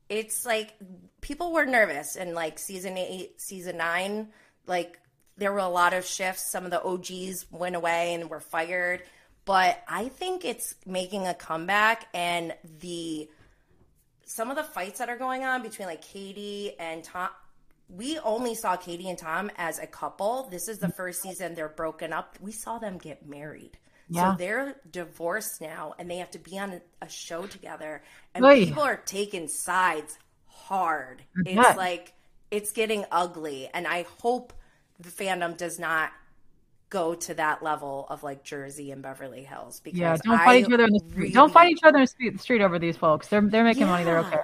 it's like people were nervous in like season 8, season 9. Like there were a lot of shifts. Some of the OGs went away and were fired. But I think it's making a comeback, and some of the fights that are going on between like Katie and Tom. We only saw Katie and Tom as a couple. This is the first season they're broken up. We saw them get married. Yeah. So they're divorced now, and they have to be on a show together. And people are taking sides hard. Okay. It's like, it's getting ugly. And I hope the fandom does not go to that level of like Jersey and Beverly Hills. Because don't fight each other in the street. Really... Don't fight each other in the street over these folks. They're making money. They're okay.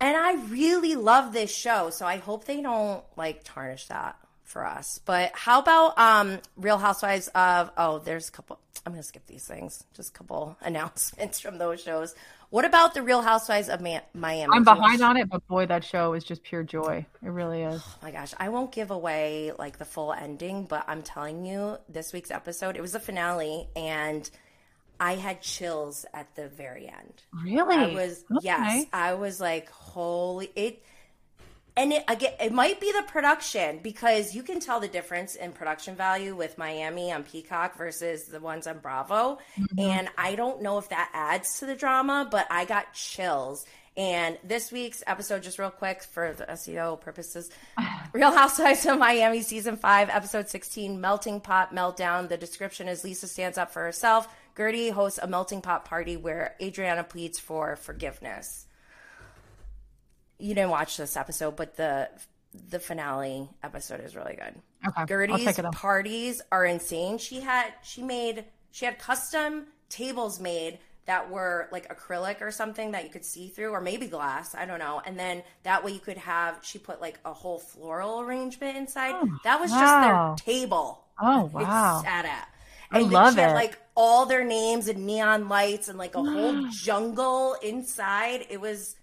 And I really love this show. So I hope they don't like tarnish that for us. But how about Real Housewives of there's a couple. I'm gonna skip these things. Just a couple announcements from those shows. What about the Real Housewives of Miami? I'm behind on it, but boy, that show is just pure joy. It really is. Oh my gosh, I won't give away like the full ending, but I'm telling you, this week's episode, it was the finale, and I had chills at the very end. Really? Yes. I was like, holy it. And again, it might be the production, because you can tell the difference in production value with Miami on Peacock versus the ones on Bravo. Mm-hmm. And I don't know if that adds to the drama, but I got chills. And this week's episode, just real quick for the SEO purposes, Real Housewives of Miami Season 5, Episode 16, Melting Pot Meltdown. The description is Lisa stands up for herself. Gertie hosts a melting pot party where Adriana pleads for forgiveness. You didn't watch this episode, but the finale episode is really good. Okay, Gertie's parties are insane. She had custom tables made that were like acrylic or something that you could see through, or maybe glass, I don't know. And then that way you could have, she put like a whole floral arrangement inside. Oh, that was just their table. Oh, wow. It sat at. And I love it. Had like all their names and neon lights and like a whole jungle inside. It was.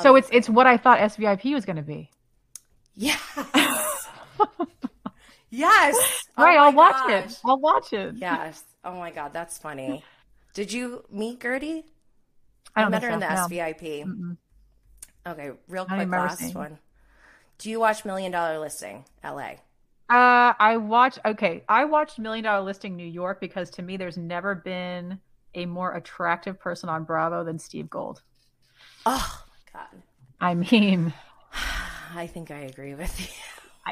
So amazing. It's what I thought SVIP was going to be. Yeah. Yes. Right. Oh, I'll watch it. Yes. Oh my God. That's funny. Did you meet Gertie? I met her in the SVIP. Mm-hmm. Okay, real quick, last one. Do you watch $1 Million Listing, LA? I watched $1 Million Listing New York because to me, there's never been a more attractive person on Bravo than Steve Gold. Oh my God. I mean, I think I agree with you.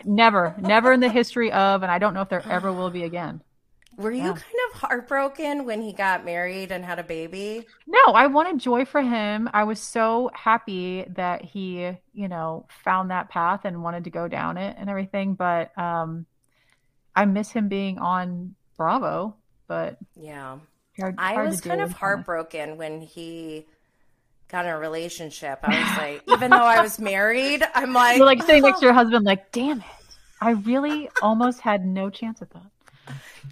Never in the history of, and I don't know if there ever will be again. Were you kind of heartbroken when he got married and had a baby? No, I wanted joy for him. I was so happy that he, found that path and wanted to go down it and everything. But I miss him being on Bravo. But yeah, I was kind of heartbroken when he got in a relationship. I was like, even though I was married, I'm like, you're like sitting next to your husband, like, damn it, I really almost had no chance at that.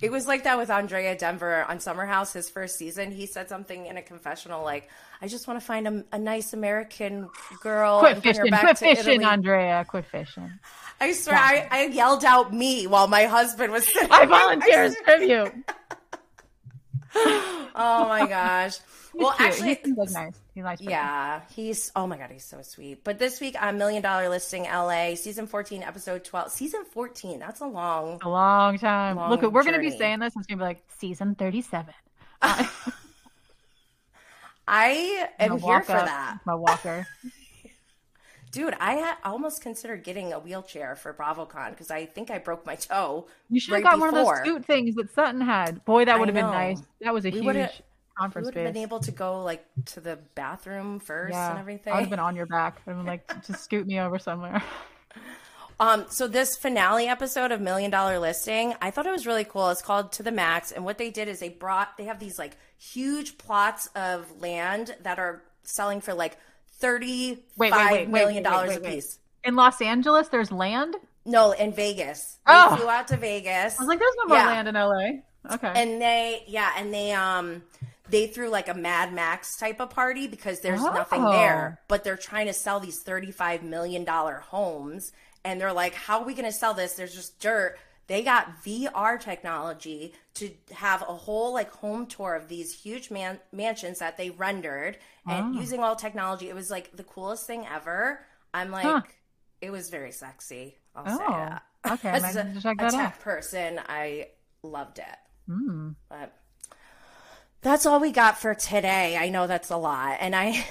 It was like that with Andrea Denver on Summer House, his first season. He said something in a confessional like, I just want to find a nice American girl. Quit fishing, Andrea. Quit fishing. I swear, I yelled out me while my husband was sitting there. I volunteered for you. Oh, my gosh. Well, actually, he seems nice. He's nice. Yeah, he's, oh my God, he's so sweet. But this week on $1 Million Listing LA, season 14, episode 12. Season 14, that's a long time. Long Look, we're going to be saying this. It's going to be like season 37. I am here for that. My walker. Dude, I almost considered getting a wheelchair for BravoCon because I think I broke my toe. You should have got one of those scoot things that Sutton had. Boy, that would have been nice. That was a huge conference space. You would have been able to go like to the bathroom first and everything. I would have been on your back. I would have been like, just scoot me over somewhere. So this finale episode of $1 Million Listing, I thought it was really cool. It's called To the Max. And what they did is they have these like huge plots of land that are selling for like $35 million a piece. In Los Angeles, there's land? No, in Vegas. Oh. They flew out to Vegas. I was like, there's no more land in LA. Okay. And they threw like a Mad Max type of party because there's nothing there, but they're trying to sell these $35 million homes. And they're like, how are we going to sell this? There's just dirt. They got VR technology to have a whole like home tour of these huge mansions that they rendered and using all technology. It was like the coolest thing ever. I'm like, it was very sexy. I'll say that. Okay. As a tech person, I loved it. Mm. But that's all we got for today. I know that's a lot. And there's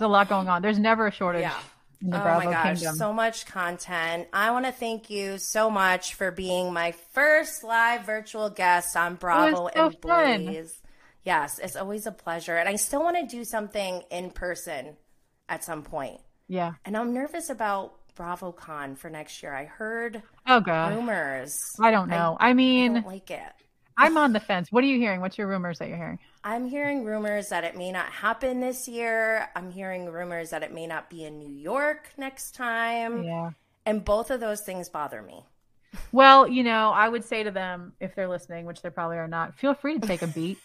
a lot going on. There's never a shortage. Yeah. Oh my gosh, so much content. I want to thank you so much for being my first live virtual guest on Bravo and Blaze. Yes, it's always a pleasure. And I still want to do something in person at some point. Yeah. And I'm nervous about BravoCon for next year. I heard rumors. I don't know. I don't like it. I'm on the fence. What are you hearing? What's your rumors that you're hearing? I'm hearing rumors that it may not happen this year. I'm hearing rumors that it may not be in New York next time. Yeah. And both of those things bother me. Well, I would say to them, if they're listening, which they probably are not, feel free to take a beat.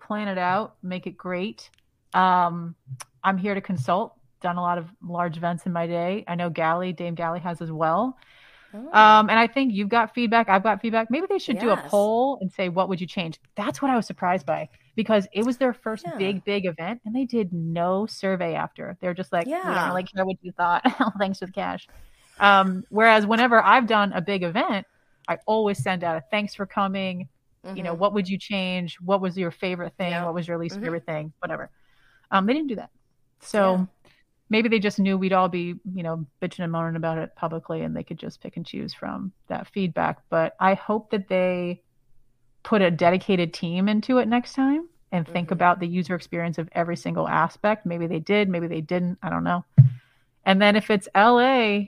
Plan it out, make it great. I'm here to consult. Done a lot of large events in my day. I know Dame Galley has as well. Oh. And I think you've got feedback. I've got feedback. Maybe they should do a poll and say, what would you change? That's what I was surprised by because it was their first big event and they did no survey after. They're just like, we don't really care what you thought. Thanks for the cash. Whereas whenever I've done a big event, I always send out a thanks for coming. Mm-hmm. What would you change? What was your favorite thing? Yeah. What was your least favorite thing? Whatever. They didn't do that. So maybe they just knew we'd all be, you know, bitching and moaning about it publicly, and they could just pick and choose from that feedback. But I hope that they put a dedicated team into it next time and think about the user experience of every single aspect. Maybe they did, maybe they didn't. I don't know. And then if it's LA,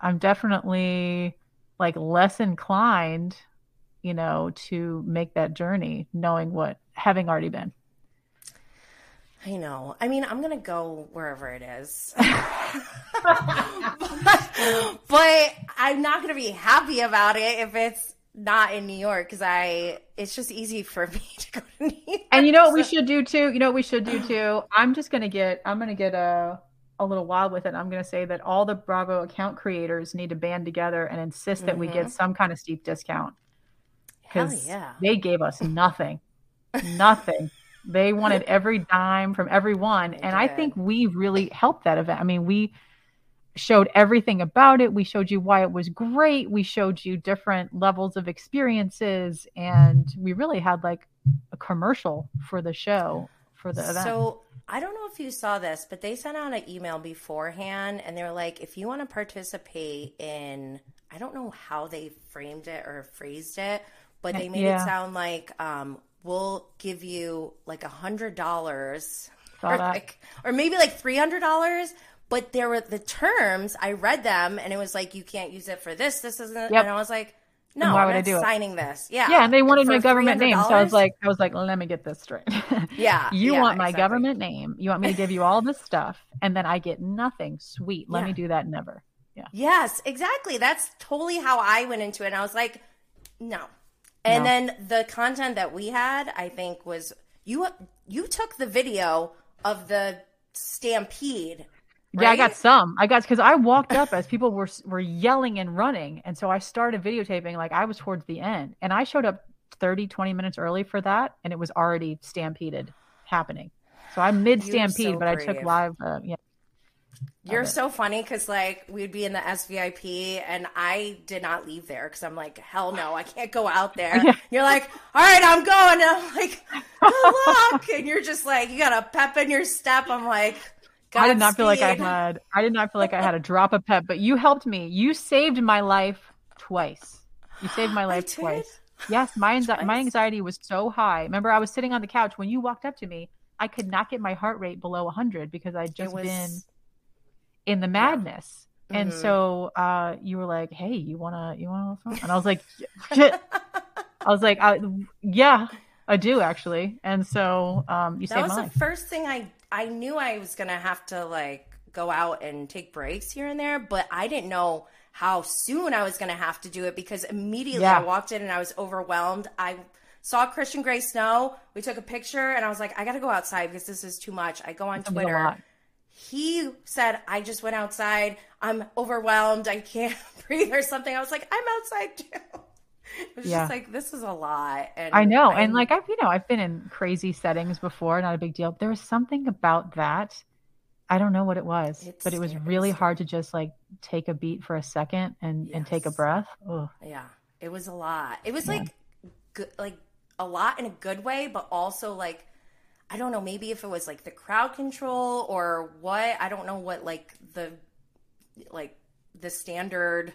I'm definitely like less inclined, you know, to make that journey, knowing what, having already been. I know. I mean, I'm going to go wherever it is, but I'm not going to be happy about it if it's not in New York, because it's just easy for me to go to New York. And you know what we should do too? I'm just going to get, I'm going to get a little wild with it. I'm going to say that all the Bravo account creators need to band together and insist that we get some kind of steep discount, because they gave us nothing. They wanted every dime from everyone. And I think we really helped that event. I mean, we showed everything about it. We showed you why it was great. We showed you different levels of experiences. And we really had like a commercial for the show, for the event. So I don't know if you saw this, but they sent out an email beforehand, and they were like, if you want to participate in, I don't know how they framed it or phrased it, but they made it sound like, we'll give you like $100 or maybe like $300. But there were the terms, I read them, and it was like, you can't use it for this. This isn't. Yep. And I was like, no, why would I do signing it? This. Yeah. Yeah. And they wanted my government name. So I was like, let me get this straight. Yeah. you want my government name. You want me to give you all this stuff and then I get nothing. Sweet. Let me do that. Never. Yeah. Yes, exactly. That's totally how I went into it. And I was like, no. And then the content that we had, I think, was you took the video of the stampede. Right? Yeah, I got because I walked up as people were yelling and running. And so I started videotaping, like I was towards the end, and I showed up 20 minutes early for that. And it was already stampeded happening. So I'm mid stampede, so I took live. You're so funny, because like we'd be in the SVIP and I did not leave there because I'm like, hell no, I can't go out there. Yeah. You're like, all right, I'm going. And I'm like, good luck. And you're just like, you got a pep in your step. I'm like, I did not feel like I had a drop of pep, but you helped me. You saved my life twice. Yes, my anxiety was so high. Remember, I was sitting on the couch when you walked up to me. I could not get my heart rate below 100 because I'd just been in the madness. Yeah. And so you were like, hey, you wanna phone? And I was like, yeah, I do actually. And so you saved my life. That was the first thing I knew I was going to have to like go out and take breaks here and there, but I didn't know how soon I was going to have to do it, because immediately I walked in and I was overwhelmed. I saw Christian Gray Snow. We took a picture and I was like, I got to go outside because this is too much. I go on Twitter. He said, I just went outside. I'm overwhelmed. I can't breathe or something. I was like, I'm outside too. It was just like, this is a lot. And I know. And like, I've been in crazy settings before, not a big deal. There was something about that. I don't know what it was, but it was really hard to just like take a beat for a second and take a breath. Ugh. Yeah. It was a lot. It was like, like a lot in a good way, but also like, I don't know, maybe if it was like the crowd control or what, I don't know what like the standard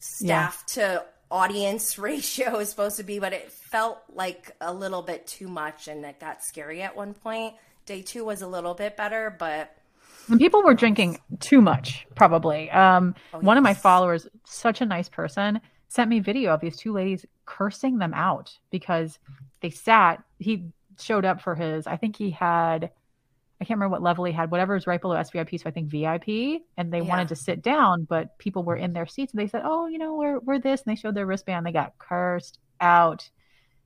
staff to audience ratio is supposed to be, but it felt like a little bit too much, and it got scary at one point. Day two was a little bit better, but and people were drinking too much, probably. One of my followers, such a nice person, sent me video of these two ladies cursing them out because they sat, he showed up for his, I think he had, I can't remember what level he had, whatever is right below SVIP. So I think VIP, and they wanted to sit down, but people were in their seats and they said, oh, you know, we're this. And they showed their wristband. They got cursed out,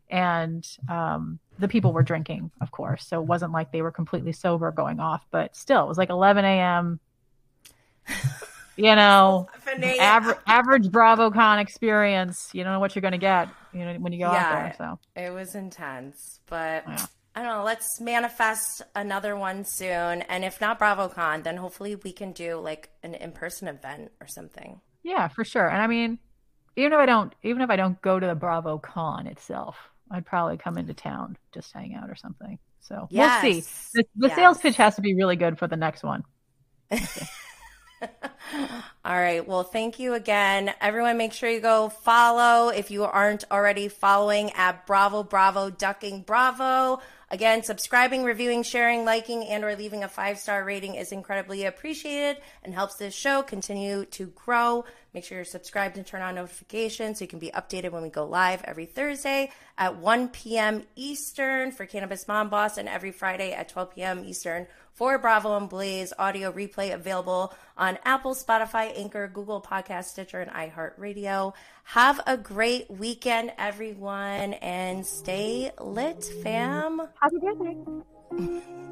and the people were drinking, of course. So it wasn't like they were completely sober going off, but still it was like 11 a.m., you know, average BravoCon experience. You don't know what you're going to get, you know, when you go out there. So it was intense, but I don't know. Let's manifest another one soon. And if not BravoCon, then hopefully we can do like an in-person event or something. Yeah, for sure. And I mean, even if I don't go to the BravoCon itself, I'd probably come into town, just hang out or something. So we'll see. The sales pitch has to be really good for the next one. All right. Well, thank you again. Everyone, make sure you go follow if you aren't already following at Bravo Bravo Ducking Bravo. Again, subscribing, reviewing, sharing, liking, and or leaving a 5-star rating is incredibly appreciated and helps this show continue to grow. Make sure you're subscribed and turn on notifications so you can be updated when we go live every Thursday at 1 p.m. Eastern for Cannabis Mom Boss and every Friday at 12 p.m. Eastern for Bravo and Blaze. Audio replay available on Apple, Spotify, Anchor, Google Podcasts, Stitcher, and iHeartRadio. Have a great weekend, everyone, and stay lit, fam. Have a good day.